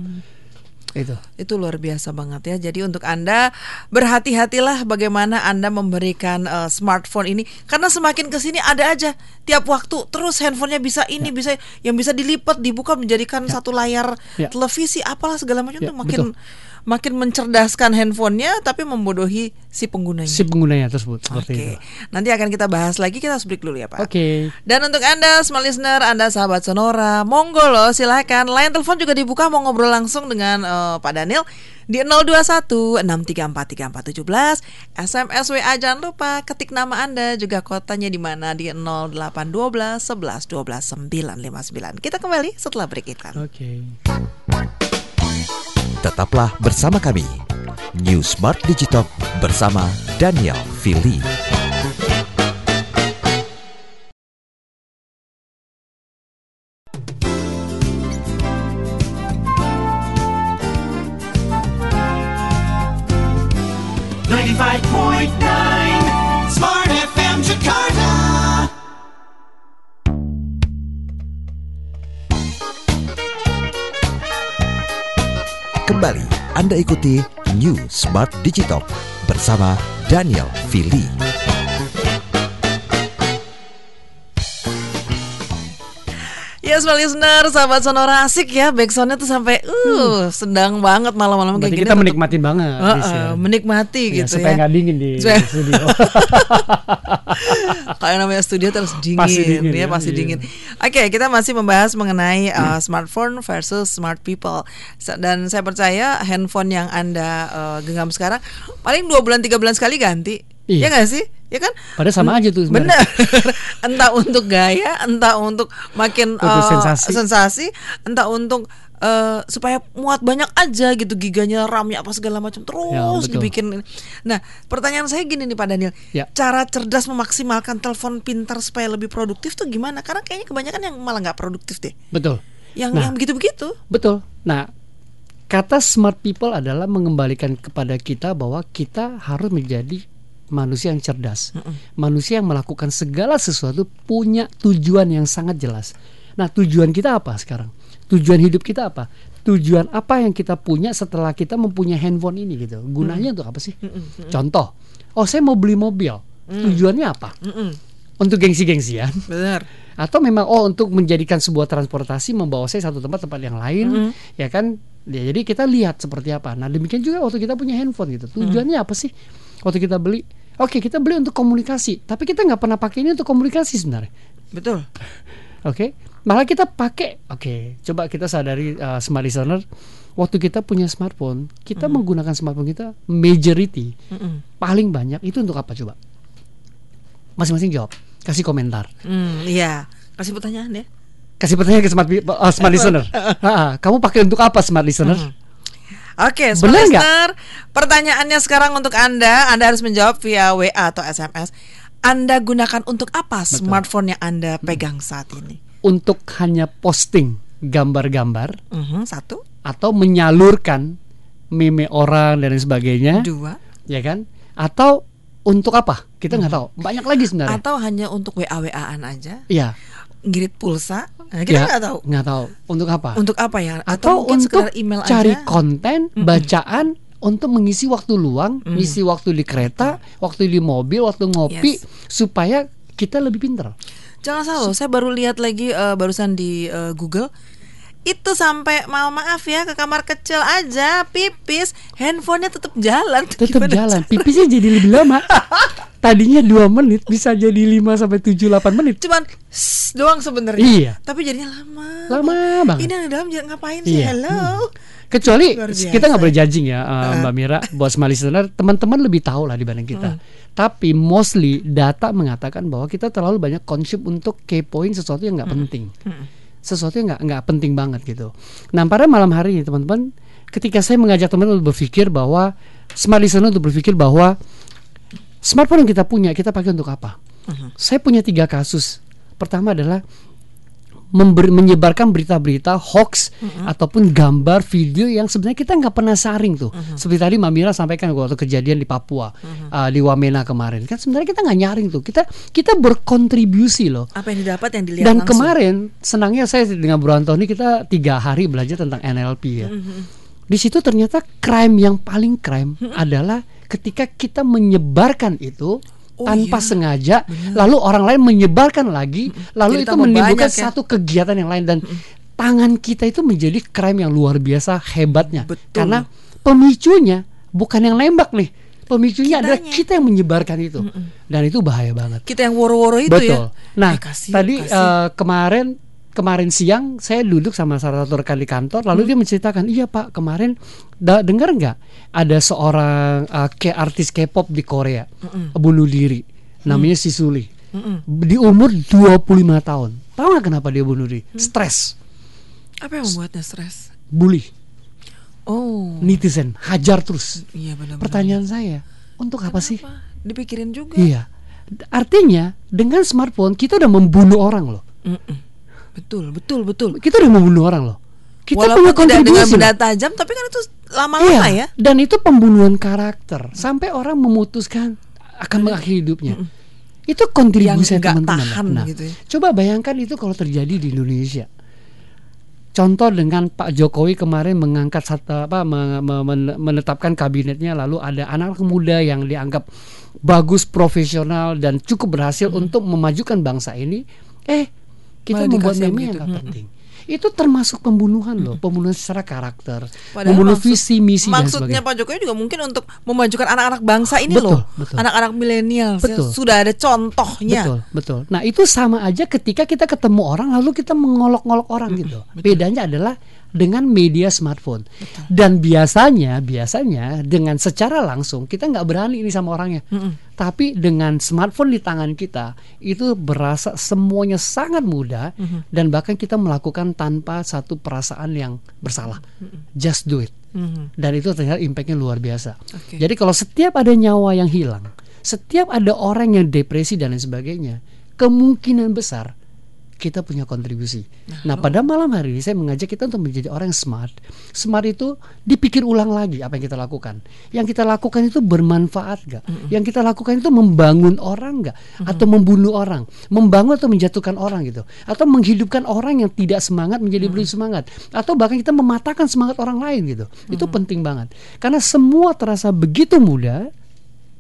Itu. Itu luar biasa banget ya. Jadi untuk Anda berhati-hatilah bagaimana Anda memberikan uh, smartphone ini karena semakin kesini ada aja tiap waktu terus handphonenya bisa ini ya. Bisa yang bisa dilipat dibuka menjadikan ya. Satu layar ya. Televisi apalah segala macam ya, itu makin betul. Makin mencerdaskan handphonenya tapi membodohi si penggunanya. Si penggunanya tersebut. Oke. Okay. Nanti akan kita bahas lagi, kita harus break dulu ya Pak. Oke. Okay. Dan untuk Anda smart listener, Anda sahabat Sonora, monggo loh silakan. Line telepon juga dibuka mau ngobrol langsung dengan uh, Pak Daniel di nol dua satu enam tiga empat tiga empat satu tujuh. S M S W A jangan lupa ketik nama Anda juga kotanya di mana di nol delapan satu dua satu satu satu dua sembilan lima sembilan. Kita kembali setelah break iklan. Oke. Okay. Tetaplah bersama kami, New Smart DigiTalk bersama Daniel Fili. ninety-five point nine kembali. Anda ikuti New Smart DigiTalk bersama Daniel Fili. Ya, yes, smart listener, sahabat Sonora, asik ya backsoundnya tuh sampai uh, hmm. sedang banget malam-malam kayak gini. Kita menikmatin tetap, banget, uh, uh, menikmati ya, gitu supaya ya. Supaya nggak dingin di supaya studio. Kalau namanya studio terus dingin, pasti dingin ya, ya pasti iya. dingin. Oke, okay, kita masih membahas mengenai uh, hmm. smartphone versus smart people. Dan saya percaya handphone yang anda uh, genggam sekarang paling dua bulan tiga bulan sekali ganti. Iya nggak sih? Ya kan? Padahal sama aja tuh sebenarnya. Bener. Entah untuk gaya, entah untuk makin uh, sensasi. sensasi, entah untuk uh, supaya muat banyak aja gitu, giganya, RAM-nya apa segala macam terus ya, dibikin. Nah, pertanyaan saya gini nih Pak Daniel, ya. Cara cerdas memaksimalkan telepon pintar supaya lebih produktif tuh gimana? Karena kayaknya kebanyakan yang malah nggak produktif deh. Betul. Yang nah, yang begitu-begitu. Betul. Nah, kata smart people adalah mengembalikan kepada kita bahwa kita harus menjadi manusia yang cerdas, mm-mm. manusia yang melakukan segala sesuatu punya tujuan yang sangat jelas. Nah, tujuan kita apa sekarang? Tujuan hidup kita apa? Tujuan apa yang kita punya setelah kita mempunyai handphone ini gitu? Gunanya mm. untuk apa sih? Mm-mm. Contoh, oh saya mau beli mobil, mm. tujuannya apa? Mm-mm. Untuk gengsi-gengsian? Benar. Atau memang oh untuk menjadikan sebuah transportasi membawa saya satu tempat tempat yang lain, mm-hmm. ya kan? Ya, jadi kita lihat seperti apa. Nah, demikian juga waktu kita punya handphone gitu, tujuannya mm. apa sih? Waktu kita beli, oke okay, kita beli untuk komunikasi, tapi kita nggak pernah pakai ini untuk komunikasi sebenarnya. Betul. Oke, okay? Malah kita pakai. Oke, okay. Coba kita sadari uh, smart listener, waktu kita punya smartphone, kita mm-hmm. menggunakan smartphone kita majority, mm-hmm. paling banyak itu untuk apa coba? Masing-masing jawab, kasih komentar. Mm, iya, kasih pertanyaan ya. Kasih pertanyaan ke smart uh, smart listener. Ha, kamu pakai untuk apa smart listener? Mm-hmm. Oke, okay, smart listener, pertanyaannya sekarang untuk Anda, Anda harus menjawab via W A atau S M S. Anda gunakan untuk apa Betul. Smartphone yang Anda pegang saat ini? Untuk hanya posting gambar-gambar, uh-huh, satu, atau menyalurkan meme orang dan sebagainya, dua, ya kan? Atau untuk apa? Kita nggak uh-huh. tahu. Banyak lagi sebenarnya. Atau hanya untuk W A W A-an aja? Iya. Ngirit pulsa, nah, kita nggak ya, tahu. Nggak tahu untuk apa? Untuk apa ya? Atau, atau untuk email cari aja? Konten, mm-mm. bacaan untuk mengisi waktu luang, mm. mengisi waktu di kereta, mm. waktu di mobil, waktu ngopi, yes. supaya kita lebih pintar. Jangan salah, so, saya baru lihat lagi uh, barusan di uh, Google. Itu sampai mau maaf ya ke kamar kecil aja pipis, handphonenya tetap jalan. Tetap jalan, cara? Pipisnya jadi lebih lama. Tadinya dua menit bisa jadi lima sampai tujuh delapan menit. Cuman shh, doang sebenarnya. Iya. Tapi jadinya lama. Lama banget. Ini di dalam ngapain sih? Iya. Hello. Hmm. Kecuali kita nggak boleh judging ya uh, Mbak Mira, buat smart listener, teman-teman lebih tahu lah dibanding kita. Hmm. Tapi mostly data mengatakan bahwa kita terlalu banyak konsum untuk kepoin sesuatu yang nggak hmm. penting. Hmm. Sesuatu yang gak, gak penting banget gitu. Nah, pada malam hari ini teman-teman, ketika saya mengajak teman-teman untuk berpikir bahwa smart listener untuk berpikir bahwa smartphone yang kita punya, kita pakai untuk apa? Uh-huh. Saya punya tiga kasus. Pertama adalah member, menyebarkan berita-berita hoax, uh-huh. ataupun gambar, video yang sebenarnya kita gak pernah saring tuh. Uh-huh. Seperti tadi Mbak Mira sampaikan waktu kejadian di Papua, uh-huh. uh, di Wamena kemarin. Kan sebenarnya kita gak nyaring tuh. Kita kita berkontribusi loh. Apa yang didapat yang dilihat Dan langsung. Kemarin senangnya saya dengan Bro Antoni, kita tiga hari belajar tentang N L P ya. Uh-huh. Di situ ternyata crime yang paling crime uh-huh. adalah ketika kita menyebarkan itu oh, tanpa iya. sengaja, bener. Lalu orang lain menyebarkan lagi, mm-hmm. lalu jadi itu menimbulkan ya. Satu kegiatan yang lain dan mm-hmm. tangan kita itu menjadi crime yang luar biasa hebatnya. Betul. Karena pemicunya bukan yang nembak nih, pemicunya Kitanya. Adalah kita yang menyebarkan itu, mm-hmm. dan itu bahaya banget. Kita yang woro-woro itu Betul. Ya. Nah, eh, kasih, tadi kasih. Uh, kemarin. Kemarin siang saya duduk sama salah satu rekan di kantor, lalu hmm. dia menceritakan, iya Pak, kemarin da- dengar nggak ada seorang uh, ke artis K-pop di Korea Mm-mm. bunuh diri, namanya hmm. si Suli, Mm-mm. di umur dua puluh lima tahun. Tahu nggak kenapa dia bunuh diri? Hmm. Stres. Apa yang membuatnya stres? Bully. Oh. Netizen, hajar terus. Iya, benar-benar. Pertanyaan saya, untuk kenapa? Apa sih? Dipikirin juga. Iya. Artinya dengan smartphone kita udah membunuh orang loh. Mm-mm. Betul, betul, betul. Kita udah membunuh orang loh. Kita walaupun punya kontribusi dengan benda tajam, tapi kan itu lama-lama iya, ya. Dan itu pembunuhan karakter. Sampai orang memutuskan akan mengakhiri hidupnya. Mm-mm. Itu kontribusi teman-teman. Tahan, nah, gitu ya. Coba bayangkan itu kalau terjadi di Indonesia. Contoh dengan Pak Jokowi kemarin mengangkat satu, apa menetapkan kabinetnya, lalu ada anak muda yang dianggap bagus, profesional dan cukup berhasil hmm. untuk memajukan bangsa ini. Eh, kita malah membuat meme yang gak penting. Hmm. Itu termasuk pembunuhan loh, pembunuhan secara karakter, padahal membunuh maksud, visi, misi dan sebagainya. Maksudnya Pak Jokowi juga mungkin untuk memajukan anak-anak bangsa ini, betul, loh, betul. Anak-anak milenial sudah ada contohnya. Betul, betul. Nah itu sama aja ketika kita ketemu orang lalu kita mengolok-olok orang mm-hmm. gitu. Betul. Bedanya adalah dengan media smartphone. Betul. Dan biasanya, biasanya dengan secara langsung kita nggak berani ini sama orangnya. Mm-hmm. Tapi dengan smartphone di tangan kita itu berasa semuanya sangat mudah mm-hmm. dan bahkan kita melakukan tanpa satu perasaan yang bersalah, mm-hmm. just do it, mm-hmm. dan itu ternyata impactnya luar biasa. Okay. Jadi kalau setiap ada nyawa yang hilang, setiap ada orang yang depresi dan lain sebagainya, kemungkinan besar kita punya kontribusi. Nah, nah pada malam hari ini saya mengajak kita untuk menjadi orang yang smart. Smart itu dipikir ulang lagi apa yang kita lakukan. Yang kita lakukan itu bermanfaat gak? Mm-hmm. Yang kita lakukan itu membangun orang gak? Mm-hmm. Atau membunuh orang, membangun atau menjatuhkan orang gitu, atau menghidupkan orang yang tidak semangat menjadi mm-hmm. bersemangat, atau bahkan kita mematahkan semangat orang lain gitu. Mm-hmm. Itu penting banget karena semua terasa begitu mudah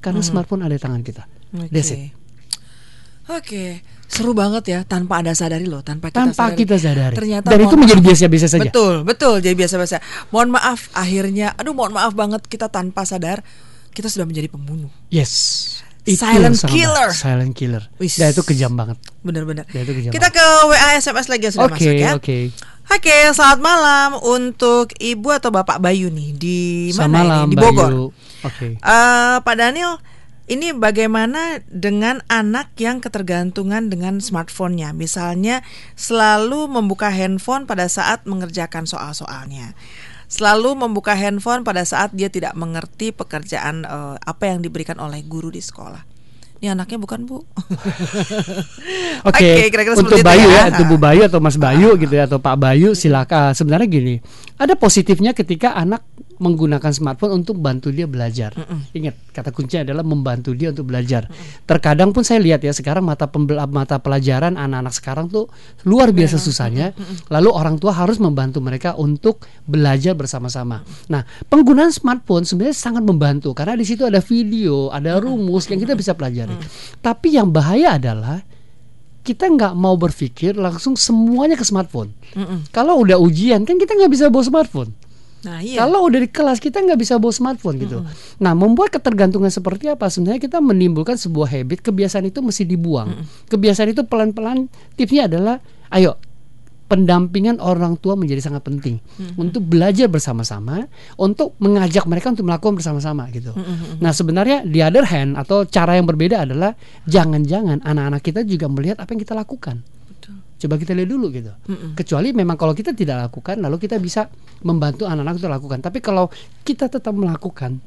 karena mm-hmm. smartphone ada di tangan kita. Okay. That's it. Oke, okay. Seru banget ya, tanpa ada sadari loh, tanpa kita tanpa sadari. Kita sadari. Ternyata dan itu menjadi biasa-biasa saja. Betul, betul, jadi biasa-biasa. Mohon maaf, akhirnya, aduh, mohon maaf banget kita tanpa sadar kita sudah menjadi pembunuh. Yes. Silent killer. Silent killer. Ya itu kejam banget. Benar-benar. Kita ke W A S M S lagi yang sudah okay, masuk ya. Oke, okay. Oke. Oke, selamat malam untuk Ibu atau Bapak Bayu nih di mana malam, ini? Di Bogor. Oke. Okay. Uh, Pak Daniel, ini bagaimana dengan anak yang ketergantungan dengan smartphone-nya? Misalnya selalu membuka handphone pada saat mengerjakan soal-soalnya, selalu membuka handphone pada saat dia tidak mengerti pekerjaan uh, apa yang diberikan oleh guru di sekolah. Ini anaknya bukan, Bu? Oke, okay, okay, untuk Bayu ya, ya. Bu Bayu atau Mas Bayu gitu ya, atau Pak Bayu, silakan. Sebenarnya gini, ada positifnya ketika anak menggunakan smartphone untuk bantu dia belajar. Mm-mm. Ingat, kata kuncinya adalah membantu dia untuk belajar. Mm-mm. Terkadang pun saya lihat ya sekarang mata pembel- mata pelajaran anak-anak sekarang tuh luar biasa mm-mm. susahnya. Mm-mm. Lalu orang tua harus membantu mereka untuk belajar bersama-sama. Mm-mm. Nah, penggunaan smartphone sebenarnya sangat membantu karena di situ ada video, ada rumus mm-mm. yang kita bisa pelajari. Mm-mm. Tapi yang bahaya adalah kita nggak mau berpikir langsung semuanya ke smartphone. Mm-mm. Kalau udah ujian kan kita nggak bisa bawa smartphone. Nah, iya. Kalau udah di kelas kita nggak bisa bawa smartphone gitu. Mm. Nah, membuat ketergantungan seperti apa? Sebenarnya kita menimbulkan sebuah habit, kebiasaan itu mesti dibuang. Mm. Kebiasaan itu pelan-pelan. Tipsnya adalah, ayo pendampingan orang tua menjadi sangat penting mm-hmm. untuk belajar bersama-sama, untuk mengajak mereka untuk melakukan bersama-sama gitu. Mm-hmm. Nah, sebenarnya the other hand atau cara yang berbeda adalah jangan-jangan anak-anak kita juga melihat apa yang kita lakukan. Coba kita lihat dulu gitu. Mm-mm. Kecuali memang kalau kita tidak lakukan, lalu kita bisa membantu anak-anak untuk lakukan. Tapi kalau kita tetap melakukan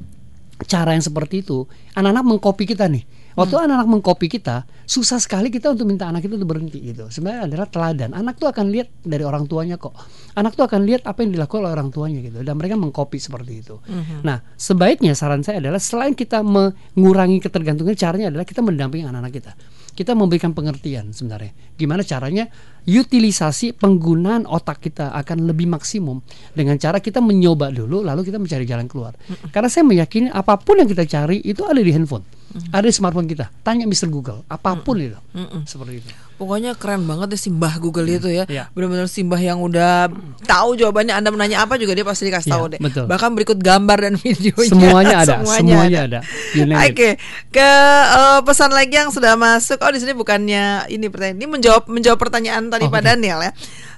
cara yang seperti itu, anak-anak mengcopy kita nih. Waktu mm. anak-anak mengcopy kita, susah sekali kita untuk minta anak itu untuk berhenti gitu. Sebenarnya adalah teladan. Anak tuh akan lihat dari orang tuanya kok. Anak tuh akan lihat apa yang dilakukan oleh orang tuanya gitu. Dan mereka mengcopy seperti itu. Mm-hmm. Nah, sebaiknya saran saya adalah selain kita mengurangi ketergantungan, caranya adalah kita mendampingi anak-anak kita. Kita memberikan pengertian sebenarnya gimana caranya utilisasi penggunaan otak kita akan lebih maksimum dengan cara kita mencoba dulu lalu kita mencari jalan keluar. Mm-hmm. Karena saya meyakini apapun yang kita cari itu ada di handphone, mm-hmm. ada di smartphone kita. Tanya mister Google, apapun mm-hmm. itu. Mm-hmm. Seperti itu. Pokoknya keren banget ya si Mbah Google mm-hmm. itu ya. Yeah. Benar-benar si Mbah yang udah tahu jawabannya. Anda menanya apa juga dia pasti dikasih yeah, tahu deh. Betul. Bahkan berikut gambar dan videonya. Semuanya ada. Semuanya, semuanya ada. ada. Oke, okay. Ke uh, pesan lagi yang sudah masuk. Oh, di sini bukannya ini pertanyaan. Ini menjawab menjawab pertanyaan tadi oh, Pak okay. Daniel ya.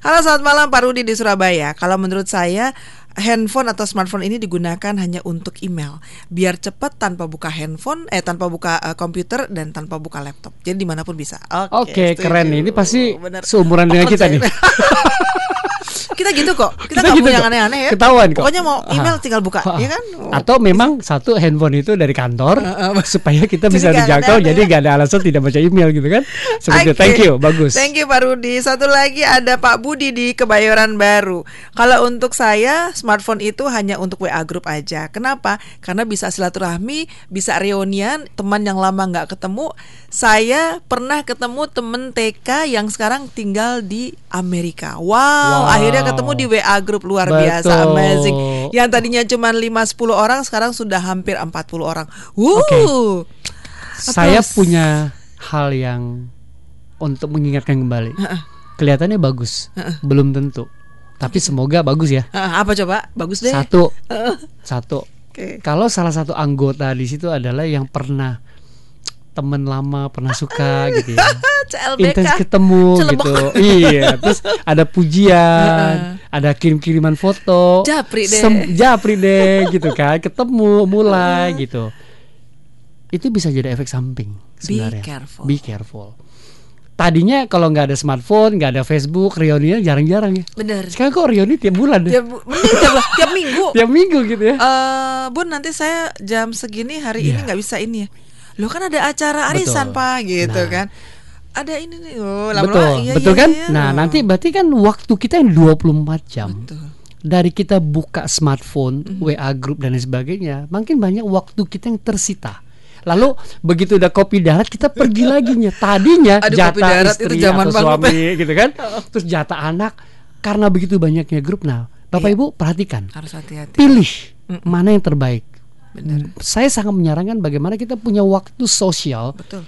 Halo, selamat malam Pak Rudi di Surabaya. Kalau menurut saya handphone atau smartphone ini digunakan hanya untuk email, biar cepat tanpa buka handphone, eh tanpa buka uh, komputer dan tanpa buka laptop. Jadi dimanapun bisa. Oke, okay, okay, keren nih. Ini pasti bener. Seumuran dengan kita nih. Kita gitu kok. Kita nggak gitu punya kok. Aneh-aneh ya. Ketahuan kok. Pokoknya mau email tinggal buka, ha. Ya kan? Oh, atau memang bisa. Satu handphone itu dari kantor uh, uh, supaya kita bisa dijangkau. Jadi nggak ada alasan tidak baca email gitu kan? Seperti okay. Thank you, bagus. Thank you Pak Rudi. Satu lagi ada Pak Budi di Kebayoran Baru. Kalau untuk saya smartphone itu hanya untuk W A group aja. Kenapa? Karena bisa silaturahmi, bisa reunian, teman yang lama nggak ketemu. Saya pernah ketemu teman T K yang sekarang tinggal di Amerika. Wow, wow. Akhirnya ketemu di W A group, luar Betul. biasa, amazing. Yang tadinya cuma lima sampai sepuluh orang, sekarang sudah hampir empat puluh orang. Wuh. Okay. Saya punya hal yang untuk mengingatkan kembali. Uh-uh. Kelihatannya bagus, uh-uh. belum tentu. Tapi semoga bagus ya. Uh, apa coba? Bagus deh. Satu, uh. satu. Okay. Kalau salah satu anggota di situ adalah yang pernah teman lama, pernah suka gitu ya. Intens ketemu Celebok. gitu. Iya. Terus ada pujian, uh. ada kirim-kiriman foto. Japri deh. Sem- japri deh gitu kan. Ketemu mulai uh. gitu. Itu bisa jadi efek samping sebenarnya. Be careful. Be careful. Tadinya kalau nggak ada smartphone, nggak ada Facebook, reuninya jarang-jarang ya. Bener. Sekarang kok reuni tiap bulan ya? Tiap, tiap, tiap minggu. Tiap minggu gitu ya. Uh, Bun, nanti saya jam segini hari yeah. ini nggak bisa ini ya. Loh, kan ada acara arisan Betul. Pak gitu nah. kan. Ada ini nih. Oh, lama-lama. Betul, iya, Betul iya, kan? Iya, nah, nanti berarti kan waktu kita yang dua puluh empat jam. Betul. Dari kita buka smartphone, mm-hmm. W A group dan lain sebagainya, makin banyak waktu kita yang tersita. Lalu begitu udah kopi darat kita pergi lagi nya. Tadinya Aduh, jatah istri atau suami gitu kan. Terus jatah anak. Karena begitu banyaknya grup. Nah, Bapak iya. Ibu perhatikan. Harus hati-hati. Pilih Mm-mm. mana yang terbaik. Benar. Saya sangat menyarankan bagaimana kita punya waktu sosial. Betul.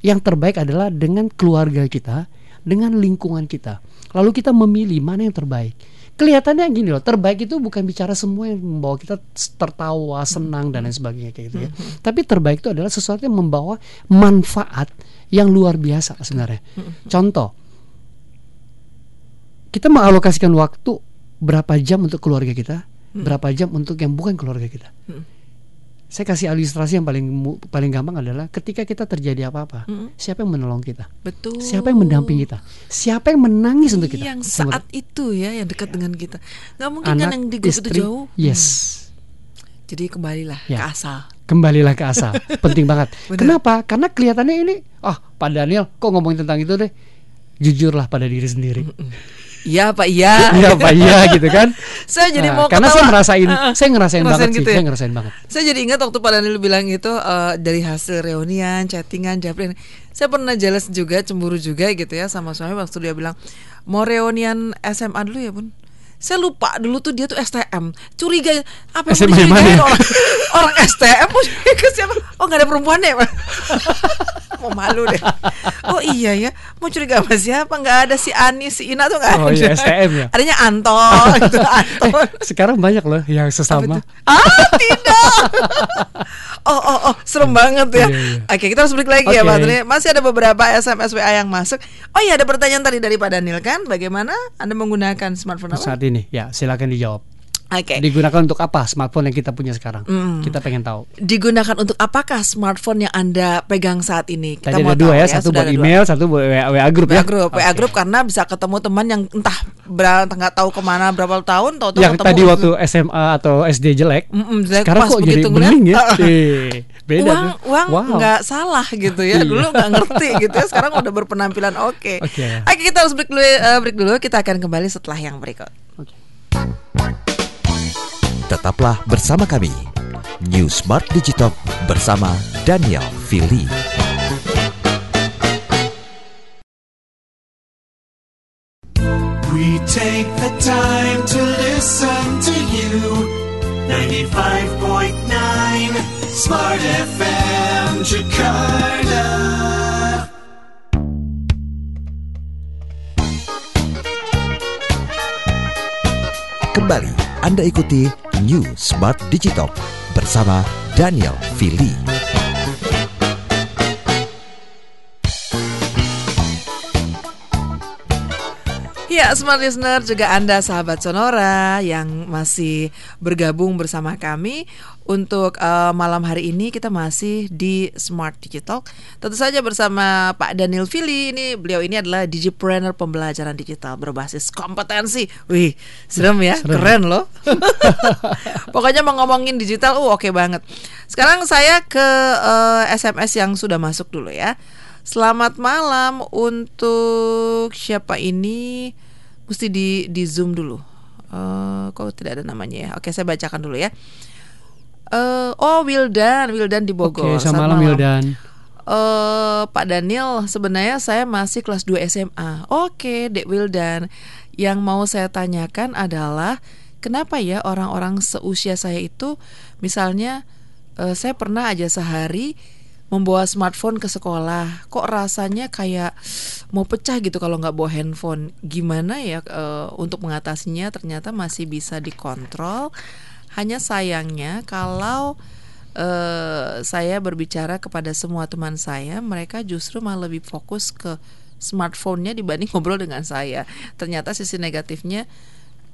Yang terbaik adalah dengan keluarga kita, dengan lingkungan kita. Lalu kita memilih mana yang terbaik. Kelihatannya gini loh, terbaik itu bukan bicara semua yang membawa kita tertawa, senang dan lain sebagainya kayak gitu ya. Mm-hmm. Tapi terbaik itu adalah sesuatu yang membawa manfaat yang luar biasa sebenarnya. Mm-hmm. Contoh, kita mengalokasikan waktu berapa jam untuk keluarga kita, mm-hmm. berapa jam untuk yang bukan keluarga kita. Mm-hmm. Saya kasih ilustrasi yang paling paling gampang adalah ketika kita terjadi apa-apa, mm-hmm. siapa yang menolong kita? Betul. Siapa yang mendampingi kita? Siapa yang menangis untuk kita? Yang saat Semuanya. itu ya yang dekat ya. dengan kita. Gak mungkin anak, kan yang di grup itu jauh. Yes. Hmm. Jadi kembalilah ya. ke asal. Kembalilah ke asal. Penting banget. Bener. Kenapa? Karena kelihatannya ini, ah oh, Pak Daniel kok ngomongin tentang itu deh. Jujurlah pada diri sendiri. Iya Pak, iya. Iya Pak, iya gitu kan. Saya jadi nah, mau karena ketawa. saya ngerasain, saya ngerasain, ngerasain banget gitu sih, ya? saya ngerasain banget. Saya jadi ingat waktu Pak Daniel bilang itu uh, dari hasil reunian, chattingan, japrin. Saya pernah jelas juga, cemburu juga gitu ya sama suami waktu dia bilang mau reunian S M A dulu ya, Bun. Saya lupa dulu tuh dia tuh S T M. Curiga apa yang mau dicurigain orang orang S T M ke siapa? Oh, enggak ada perempuan deh. Mau malu deh. Oh iya ya, mau curiga sama siapa? Enggak ada si Ani, si Ina tuh enggak ada. Oh iya, S T M ya. Adanya Anto gitu, Anto. Eh, sekarang banyak loh yang sesama. Ah, tidak. Oh oh oh, serem banget ya. Iya, iya. Oke, kita harus balik lagi okay. ya, Pak Daniel. Masih ada beberapa S M S W A yang masuk. Oh iya, ada pertanyaan tadi dari Pak Daniel kan, bagaimana Anda menggunakan smartphone apa? Saat ini, ya silakan dijawab. Oke. Okay. Digunakan untuk apa smartphone yang kita punya sekarang? Mm. Kita pengen tahu. Digunakan untuk apakah smartphone yang Anda pegang saat ini? Kita Tadi mau ada dua tahu ya, satu buat email, dua. satu buat W A group ya. W A group, okay. W A group karena bisa ketemu teman yang entah berapa enggak tahu kemana berapa tahun, tahu ketemu. Yang tadi waktu S M A atau S D jelek. jelek sekarang kok jadi bening ya? Beda uang tuh. uang nggak wow. salah gitu ya, dulu nggak ngerti gitu ya, sekarang udah berpenampilan oke okay. oke okay. okay, kita harus break dulu, uh, break dulu kita akan kembali setelah yang berikut. Okay. Tetaplah bersama kami New Smart DigiTalk bersama Daniel Fili. We take the time to listen to you. ninety-five point nine Smart F M Jakarta. Kembali Anda ikuti New Smart DigiTalk bersama Daniel Fili. Ya, Smart Listener, juga Anda sahabat Sonora yang masih bergabung bersama kami. Untuk uh, malam hari ini kita masih di Smart DigiTalk. Tentu saja bersama Pak Daniel Fili ini. Beliau ini adalah digipreneur pembelajaran digital berbasis kompetensi. Wih, serem ya, serem. Keren loh. Pokoknya mau ngomongin digital, uh, oke okay banget. Sekarang saya ke uh, S M S yang sudah masuk dulu ya. Selamat malam untuk siapa ini? Mesti di di Zoom dulu. Uh, uh, kok tidak ada namanya ya. Oke, saya bacakan dulu ya. Uh, oh Wildan, Wildan di Bogor. Oke, selamat malam Wildan. Uh, Pak Daniel, sebenarnya saya masih kelas dua S M A. Oke, Dek Wildan. Yang mau saya tanyakan adalah kenapa ya orang-orang seusia saya itu, misalnya uh, saya pernah aja sehari membawa smartphone ke sekolah, kok rasanya kayak mau pecah gitu kalau nggak bawa handphone. Gimana ya e, untuk mengatasinya? Ternyata masih bisa dikontrol. Hanya sayangnya kalau e, saya berbicara kepada semua teman saya, mereka justru malah lebih fokus ke smartphone-nya dibanding ngobrol dengan saya. Ternyata sisi negatifnya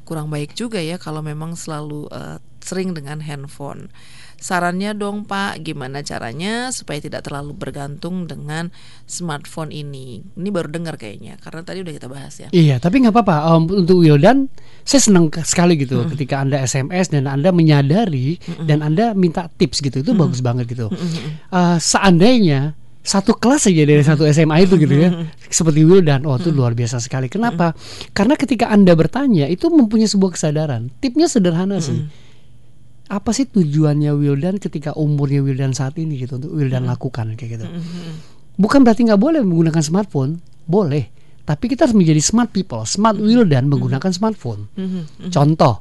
kurang baik juga ya kalau memang selalu e, sering dengan handphone. Sarannya dong Pak, gimana caranya supaya tidak terlalu bergantung dengan smartphone ini? Ini baru dengar kayaknya, karena tadi udah kita bahas ya. Iya, tapi nggak apa-apa. Um, untuk Wildan, saya senang sekali gitu mm. ketika Anda S M S dan Anda menyadari mm-hmm. dan Anda minta tips gitu, itu mm-hmm. bagus banget gitu. Mm-hmm. Uh, seandainya satu kelas aja dari satu S M A itu gitu ya, seperti Wildan, oh itu luar biasa sekali. Kenapa? Mm-hmm. Karena ketika Anda bertanya itu mempunyai sebuah kesadaran. Tipnya sederhana sih. Mm-hmm. Apa sih tujuannya Wildan ketika umurnya Wildan saat ini gitu, untuk Wildan hmm. lakukan kayak gitu. Hmm. Bukan berarti nggak boleh menggunakan smartphone, boleh. Tapi kita harus menjadi smart people, smart Wildan menggunakan hmm. smartphone. Hmm. Hmm. Contoh,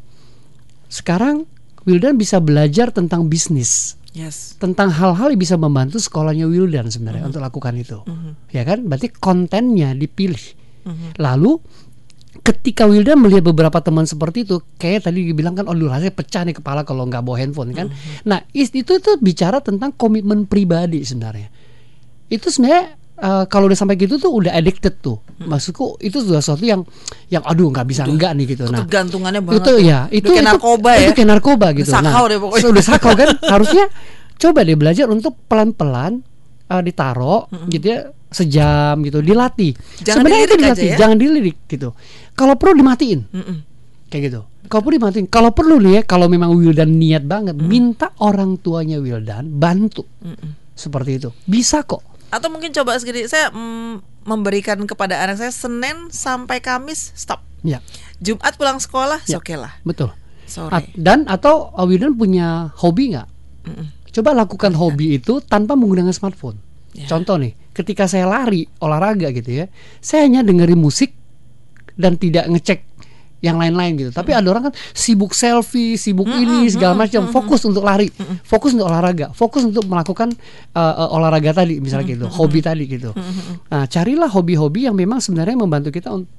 sekarang Wildan bisa belajar tentang bisnis, yes. tentang hal-hal yang bisa membantu sekolahnya Wildan sebenarnya hmm. untuk lakukan itu, hmm. ya kan? Berarti kontennya dipilih, hmm. lalu ketika Wildan melihat beberapa teman seperti itu, kayak tadi dibilang kan, oh rasanya pecah nih kepala kalau nggak bawa handphone kan. Mm-hmm. Nah itu itu bicara tentang komitmen pribadi sebenarnya. Itu sebenarnya uh, kalau udah sampai gitu tuh udah addicted tuh. Mm-hmm. Maksudku itu sudah sesuatu yang yang aduh nggak bisa udah, enggak nih gitu. Nah ketergantungannya banget. Itu ya itu kayak narkoba itu, ya. Itu kayak narkoba gitu. Udah sakau nah, deh pokoknya. Udah sakau kan. Harusnya coba deh belajar untuk pelan-pelan uh, ditaruh mm-hmm. gitu ya. Sejam gitu dilatih. Jangan sebenarnya itu dilatih, ya? Jangan dilirik gitu. Kalau perlu dimatiin, mm-mm. kayak gitu. Kalau perlu dimatiin. Kalau perlu nih ya, kalau memang Wildan niat banget, mm. minta orang tuanya Wildan bantu, mm-mm. seperti itu. Bisa kok. Atau mungkin coba segini, saya mm, memberikan kepada anak saya Senin sampai Kamis stop. Ya. Jumat pulang sekolah, ya. Oke lah. Betul. Sorry. At- dan atau Wildan punya hobi nggak? Coba lakukan hobi itu tanpa menggunakan smartphone. Ya. Contoh nih, ketika saya lari olahraga gitu ya, saya hanya dengerin musik dan tidak ngecek yang lain-lain gitu. Tapi mm. ada orang kan sibuk selfie, sibuk mm, ini segala macam, mm, fokus mm, untuk lari, mm, fokus untuk olahraga, fokus untuk melakukan uh, uh, olahraga tadi misalnya mm, gitu, mm, hobi mm, tadi gitu. Mm, nah, carilah hobi-hobi yang memang sebenarnya membantu kita un-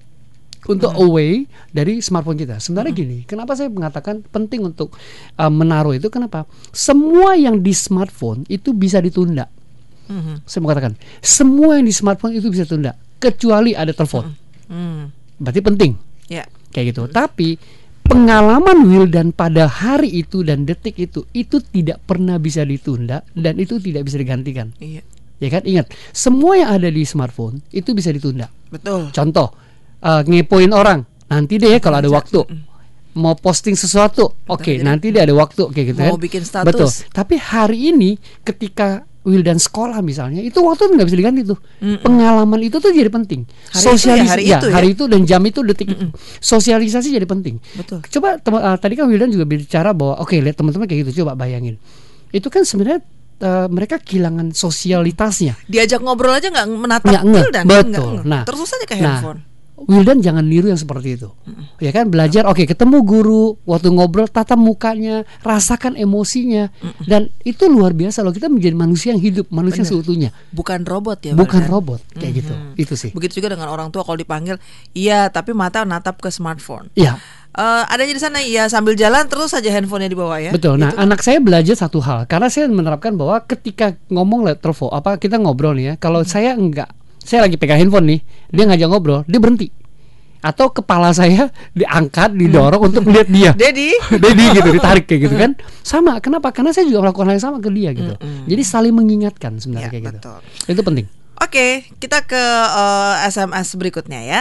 untuk mm. away dari smartphone kita. Sebenarnya mm. gini, kenapa saya mengatakan penting untuk uh, menaruh itu? Kenapa? Semua yang di smartphone itu bisa ditunda. Mm-hmm. Saya mau katakan semua yang di smartphone itu bisa tunda kecuali ada telepon. Mm-hmm. Berarti penting, yeah. kayak gitu. Mm-hmm. Tapi pengalaman Wildan pada hari itu dan detik itu itu tidak pernah bisa ditunda dan itu tidak bisa digantikan. Yeah. Ya kan? Ingat, semua yang ada di smartphone itu bisa ditunda. Betul. Contoh, uh, ngepoin orang nanti deh ya kalau ada waktu. Mm-hmm. Mau posting sesuatu, oke okay, nanti deh ada waktu kayak gitu. Mau kan? Bikin status. Betul. Tapi hari ini ketika Wildan sekolah misalnya, itu waktu nggak bisa diganti tuh. Mm-mm. Pengalaman itu tuh jadi penting. Sosialisasi ya, hari, ya, hari itu dan jam itu detik Mm-mm. itu. Sosialisasi jadi penting. Betul. Coba tem- uh, tadi kan Wildan juga bicara bahwa oke, okay, lihat teman-teman kayak gitu, coba bayangin. Itu kan sebenarnya uh, mereka kehilangan sosialitasnya. Diajak ngobrol aja nggak menatap Wildan. Betul. Enggak, nah, terus aja ke handphone. Nah, Wildan jangan niru yang seperti itu. Mm-mm. Ya kan, belajar oke okay, ketemu guru, waktu ngobrol tatap mukanya, rasakan emosinya. Mm-mm. Dan itu luar biasa loh, kita menjadi manusia yang hidup, manusia Bener. seutuhnya. Bukan robot ya, bukan Wildan. Robot kayak mm-hmm. gitu. Itu sih. Begitu juga dengan orang tua kalau dipanggil, iya tapi mata natap ke smartphone. Iya. Uh, adanya di sana ya sambil jalan terus saja handphonenya dibawa ya. Betul. Nah, gitu. Anak saya belajar satu hal karena saya menerapkan bahwa ketika ngomong lewat telepon apa kita ngobrol nih ya, kalau mm-hmm. saya enggak saya lagi pegang handphone nih, dia ngajak ngobrol, dia berhenti. Atau kepala saya diangkat, didorong hmm. untuk melihat dia. Daddy, Daddy gitu, ditarik kayak gitu kan. Sama, kenapa? Karena saya juga melakukan hal yang sama ke dia gitu. Hmm. Jadi saling mengingatkan sebenarnya ya, kayak betul. gitu. Itu penting. Oke, kita ke uh, S M S berikutnya ya.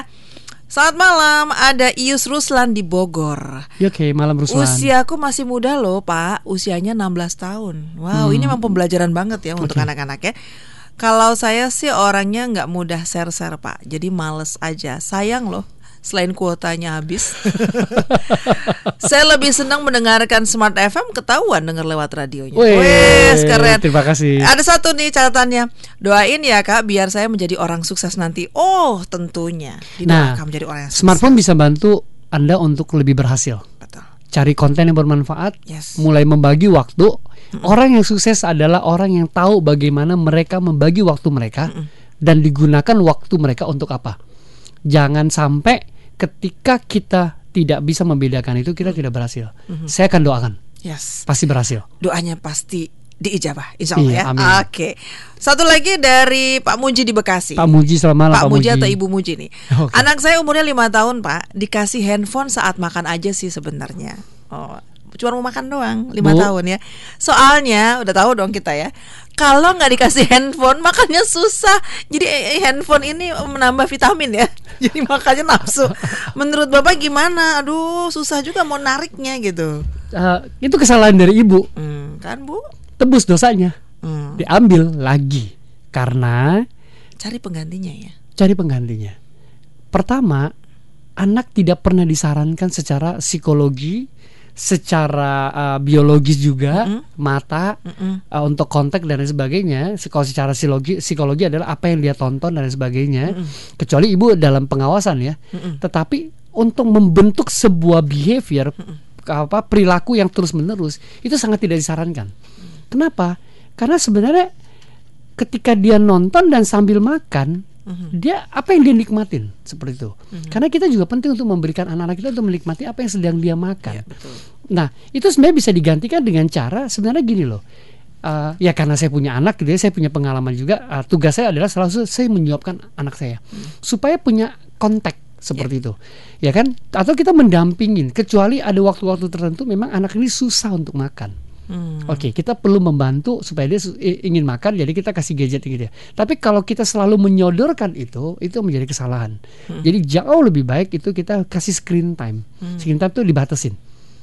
Selamat malam, ada Ius Ruslan di Bogor. Oke, malam Ruslan. Usiaku masih muda loh Pak, usianya enam belas tahun. Wow, hmm. ini memang pembelajaran banget ya okay. untuk anak-anak ya. Kalau saya sih orangnya nggak mudah share-share Pak, jadi males aja. Sayang loh, selain kuotanya habis. Saya lebih senang mendengarkan Smart F M, ketahuan dengar lewat radionya. Wes, keren. Terima kasih. Ada satu nih catatannya. Doain ya Kak biar saya menjadi orang sukses nanti. Oh, tentunya. Didoakan nah, menjadi orang yang sukses. Smartphone bisa bantu Anda untuk lebih berhasil. Betul. Cari konten yang bermanfaat, yes. Mulai membagi waktu. Mm-mm. Orang yang sukses adalah orang yang tahu bagaimana mereka membagi waktu mereka. Mm-mm. Dan digunakan waktu mereka untuk apa. Jangan sampai ketika kita tidak bisa membedakan itu, kita tidak berhasil. Mm-hmm. Saya akan doakan, yes. Pasti berhasil. Doanya pasti diijabah, insya Allah, iya, ya. Amin. Oke. Satu lagi dari Pak Muji di Bekasi. Pak Muji, selamat malam. Pak, Pak Muji atau Ibu Muji nih. Okay. Anak saya umurnya lima tahun, Pak. Dikasih handphone saat makan aja sih sebenarnya. Oh, cuma mau makan doang, lima tahun ya. Soalnya udah tahu dong kita ya. Kalau nggak dikasih handphone, makannya susah. Jadi handphone ini menambah vitamin ya. Jadi makannya nafsu. Menurut Bapak gimana? Aduh, susah juga mau nariknya gitu. Uh, itu kesalahan dari Ibu. Hmm, kan, Bu? Tebus dosanya, hmm. Diambil lagi karena cari penggantinya ya. Cari penggantinya. Pertama, anak tidak pernah disarankan secara psikologi, secara uh, biologis juga, mm-mm. Mata mm-mm. Uh, untuk kontak dan lain sebagainya. Secara psikologi, psikologi adalah apa yang dia tonton dan lain sebagainya. Mm-mm. Kecuali Ibu dalam pengawasan ya. Mm-mm. Tetapi untuk membentuk sebuah behavior, mm-mm. Apa perilaku yang terus-menerus itu sangat tidak disarankan. Kenapa? Karena sebenarnya ketika dia nonton dan sambil makan, mm-hmm. Dia apa yang dia nikmatin seperti itu. Mm-hmm. Karena kita juga penting untuk memberikan anak-anak kita untuk menikmati apa yang sedang dia makan. Ya, betul. Nah, itu sebenarnya bisa digantikan dengan cara sebenarnya gini loh. Uh, ya karena saya punya anak, jadi saya punya pengalaman juga. Uh, tugas saya adalah selalu saya menyuapkan anak saya mm. supaya punya kontak seperti ya. Itu. Ya kan? Atau kita mendampingin. Kecuali ada waktu-waktu tertentu memang anak ini susah untuk makan. Hmm. Oke, okay, kita perlu membantu supaya dia ingin makan, jadi kita kasih gadget gitu ya. Tapi kalau kita selalu menyodorkan itu, itu menjadi kesalahan. Hmm. Jadi jauh lebih baik itu kita kasih screen time. Hmm. Screen time itu dibatasin.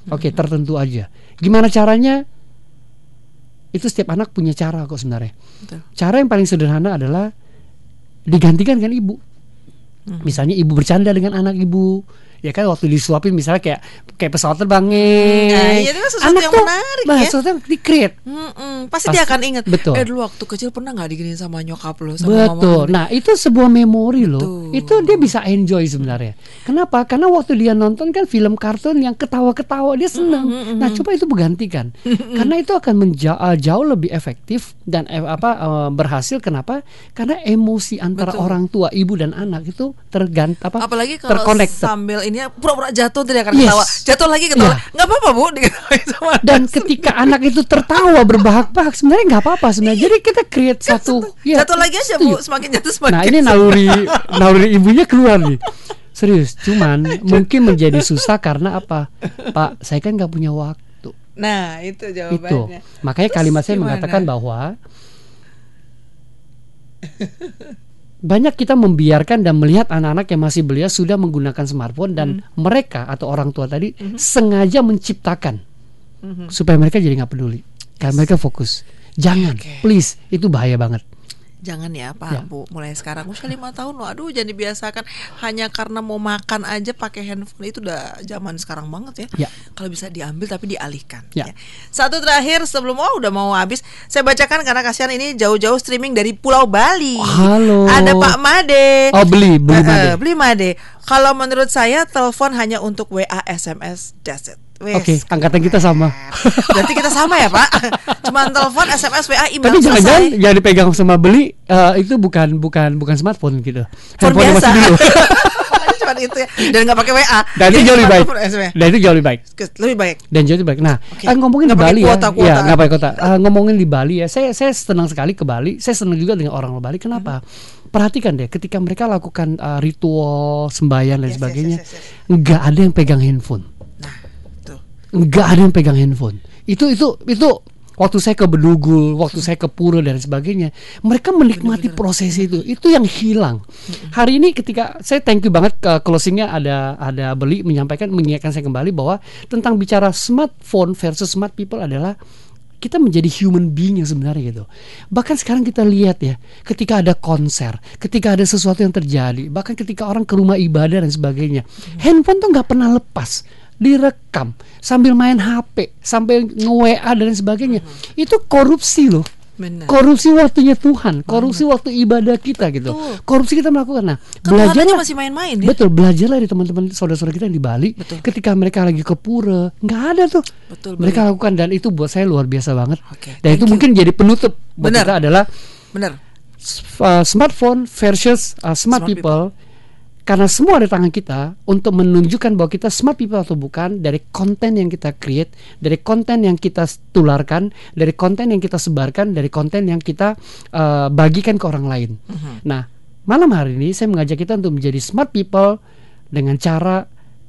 Oke, okay, hmm. Tertentu aja. Gimana caranya? Itu setiap anak punya cara kok sebenarnya. Betul. Cara yang paling sederhana adalah digantikan dengan ibu. Hmm. Misalnya ibu bercanda dengan anak ibu. Ya kan waktu disuapin misalnya kayak kayak pesawat terbang nah, ya, anak tuh bahasanya di-create pasti dia akan ingat. Betul. Eh dulu waktu kecil pernah nggak diginiin sama nyokap lo sama mama. Betul. Nah itu sebuah memori lo. Itu dia bisa enjoy sebenarnya. Kenapa? Karena waktu dia nonton kan film kartun yang ketawa-ketawa dia senang. Mm-hmm. Nah coba itu bergantikan karena itu akan menja- jauh lebih efektif dan eh, apa eh, berhasil. Kenapa? Karena emosi antara betul. Orang tua ibu dan anak itu tergant apa apalagi kalau terconnected. Sambil ini pura-pura jatuh tidak akan yes. Ketawa. Jatuh lagi ketawa. Yeah. Gak apa-apa Bu. Dan ketika anak itu tertawa berbahak-bahak sebenarnya gak apa-apa sebenarnya. Jadi kita create kan satu ya, jatuh lagi aja Bu. Semakin jatuh semakin. Nah ini naluri naluri ibunya keluar nih. Serius. Cuman mungkin menjadi susah karena apa? Pak saya kan gak punya waktu. Nah itu jawabannya itu. Makanya terus kalimat saya gimana? Mengatakan bahwa banyak kita membiarkan dan melihat anak-anak yang masih belia sudah menggunakan smartphone dan mm. mereka atau orang tua tadi mm-hmm. sengaja menciptakan mm-hmm. supaya mereka jadi nggak peduli yes. Karena mereka fokus. Jangan, okay. Please, itu bahaya banget. Jangan ya Pak ya. Bu, mulai sekarang usia lima tahun loh. Aduh jangan dibiasakan hanya karena mau makan aja pakai handphone. Itu udah zaman sekarang banget ya, ya. Kalau bisa diambil tapi dialihkan ya. Ya. Satu terakhir sebelum oh udah mau habis. Saya bacakan karena kasihan ini jauh-jauh streaming dari Pulau Bali. Halo. Ada Pak Made. Oh beli, beli Made, uh, beli Made. Kalau menurut saya telepon hanya untuk W A, S M S, that's it. Oke, okay, angkatan kita sama. Berarti kita sama ya Pak. Cuman telepon, S M S, W A, email. Tapi jangan-jangan yang dipegang sama beli uh, itu bukan bukan bukan smartphone gitu. Handphone biasa. Cuman itu ya. Dan nggak pakai W A. Dan itu jauh lebih baik. Dan itu jauh lebih baik. Lebih baik. Dan jauh lebih baik. Nah, okay. ah, ngomongin di Bali ya. Iya, nggak pakai kota. Ah, ngomongin di Bali ya. Saya saya senang sekali ke Bali. Saya senang juga dengan orang Bali. Kenapa? Hmm. Perhatikan deh, ketika mereka lakukan uh, ritual sembahyang dan yes, sebagainya, yes, yes, yes, yes. nggak ada yang pegang handphone. Nggak ada yang pegang handphone. Itu itu itu waktu saya ke Bedugul, waktu saya ke Pura dan sebagainya, mereka menikmati proses itu. Itu yang hilang. Hari ini ketika saya thank you banget ke closingnya ada ada Beli menyampaikan mengingatkan saya kembali bahwa tentang bicara smartphone versus smart people adalah kita menjadi human being yang sebenarnya gitu. Bahkan sekarang kita lihat ya, ketika ada konser, ketika ada sesuatu yang terjadi, bahkan ketika orang ke rumah ibadah dan sebagainya, hmm. handphone tuh nggak pernah lepas, direkam sambil main H P, sambil nge-W A dan sebagainya. Hmm. Itu korupsi loh. Bener. Korupsi waktunya Tuhan, korupsi Bener. waktu ibadah kita gitu. Betul. Korupsi kita melakukan. Nah, belajarnya masih main-main. Ya? Betul, belajarlah dari teman-teman saudara-saudara kita yang di Bali. Betul. Ketika mereka lagi ke pura, nggak ada tuh. Betul, mereka bener. lakukan, dan itu buat saya luar biasa banget. Okay. Dan Thank itu you. mungkin jadi penutup buat Bener. kita adalah Bener. Uh, smartphone versus uh, smart, smart people. people. Karena semua ada tangan kita untuk menunjukkan bahwa kita smart people atau bukan, dari konten yang kita create, dari konten yang kita tularkan, dari konten yang kita sebarkan, dari konten yang kita uh, bagikan ke orang lain. Uh-huh. Nah, malam hari ini saya mengajak kita untuk menjadi smart people dengan cara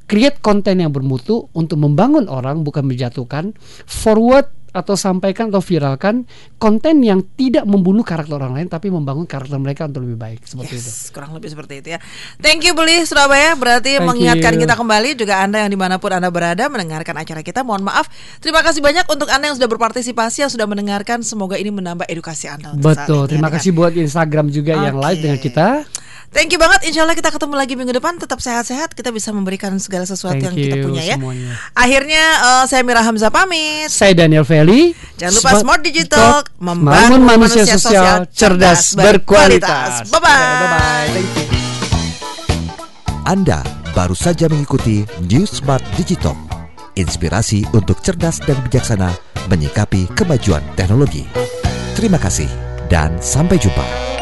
create konten yang bermutu untuk membangun orang, bukan menjatuhkan. Forward atau sampaikan atau viralkan konten yang tidak membunuh karakter orang lain, tapi membangun karakter mereka untuk lebih baik. Seperti yes, itu. Kurang lebih seperti itu ya. Thank you Beli Surabaya. Berarti Thank mengingatkan you. kita kembali. Juga Anda yang dimanapun Anda berada mendengarkan acara kita, mohon maaf. Terima kasih banyak untuk Anda yang sudah berpartisipasi, yang sudah mendengarkan. Semoga ini menambah edukasi Anda. Betul, terima kasih buat Instagram juga okay. yang live dengan kita. Thank you banget. Insya Allah kita ketemu lagi minggu depan. Tetap sehat-sehat. Kita bisa memberikan segala sesuatu Thank yang kita punya ya. Semuanya. Akhirnya uh, saya Mira Hamzah pamit. Saya Daniel Fili. Jangan lupa Smart, Smart Digital membangun manusia sosial cerdas berkualitas. Bye bye. Anda baru saja mengikuti New Smart DigiTalk, inspirasi untuk cerdas dan bijaksana menyikapi kemajuan teknologi. Terima kasih dan sampai jumpa.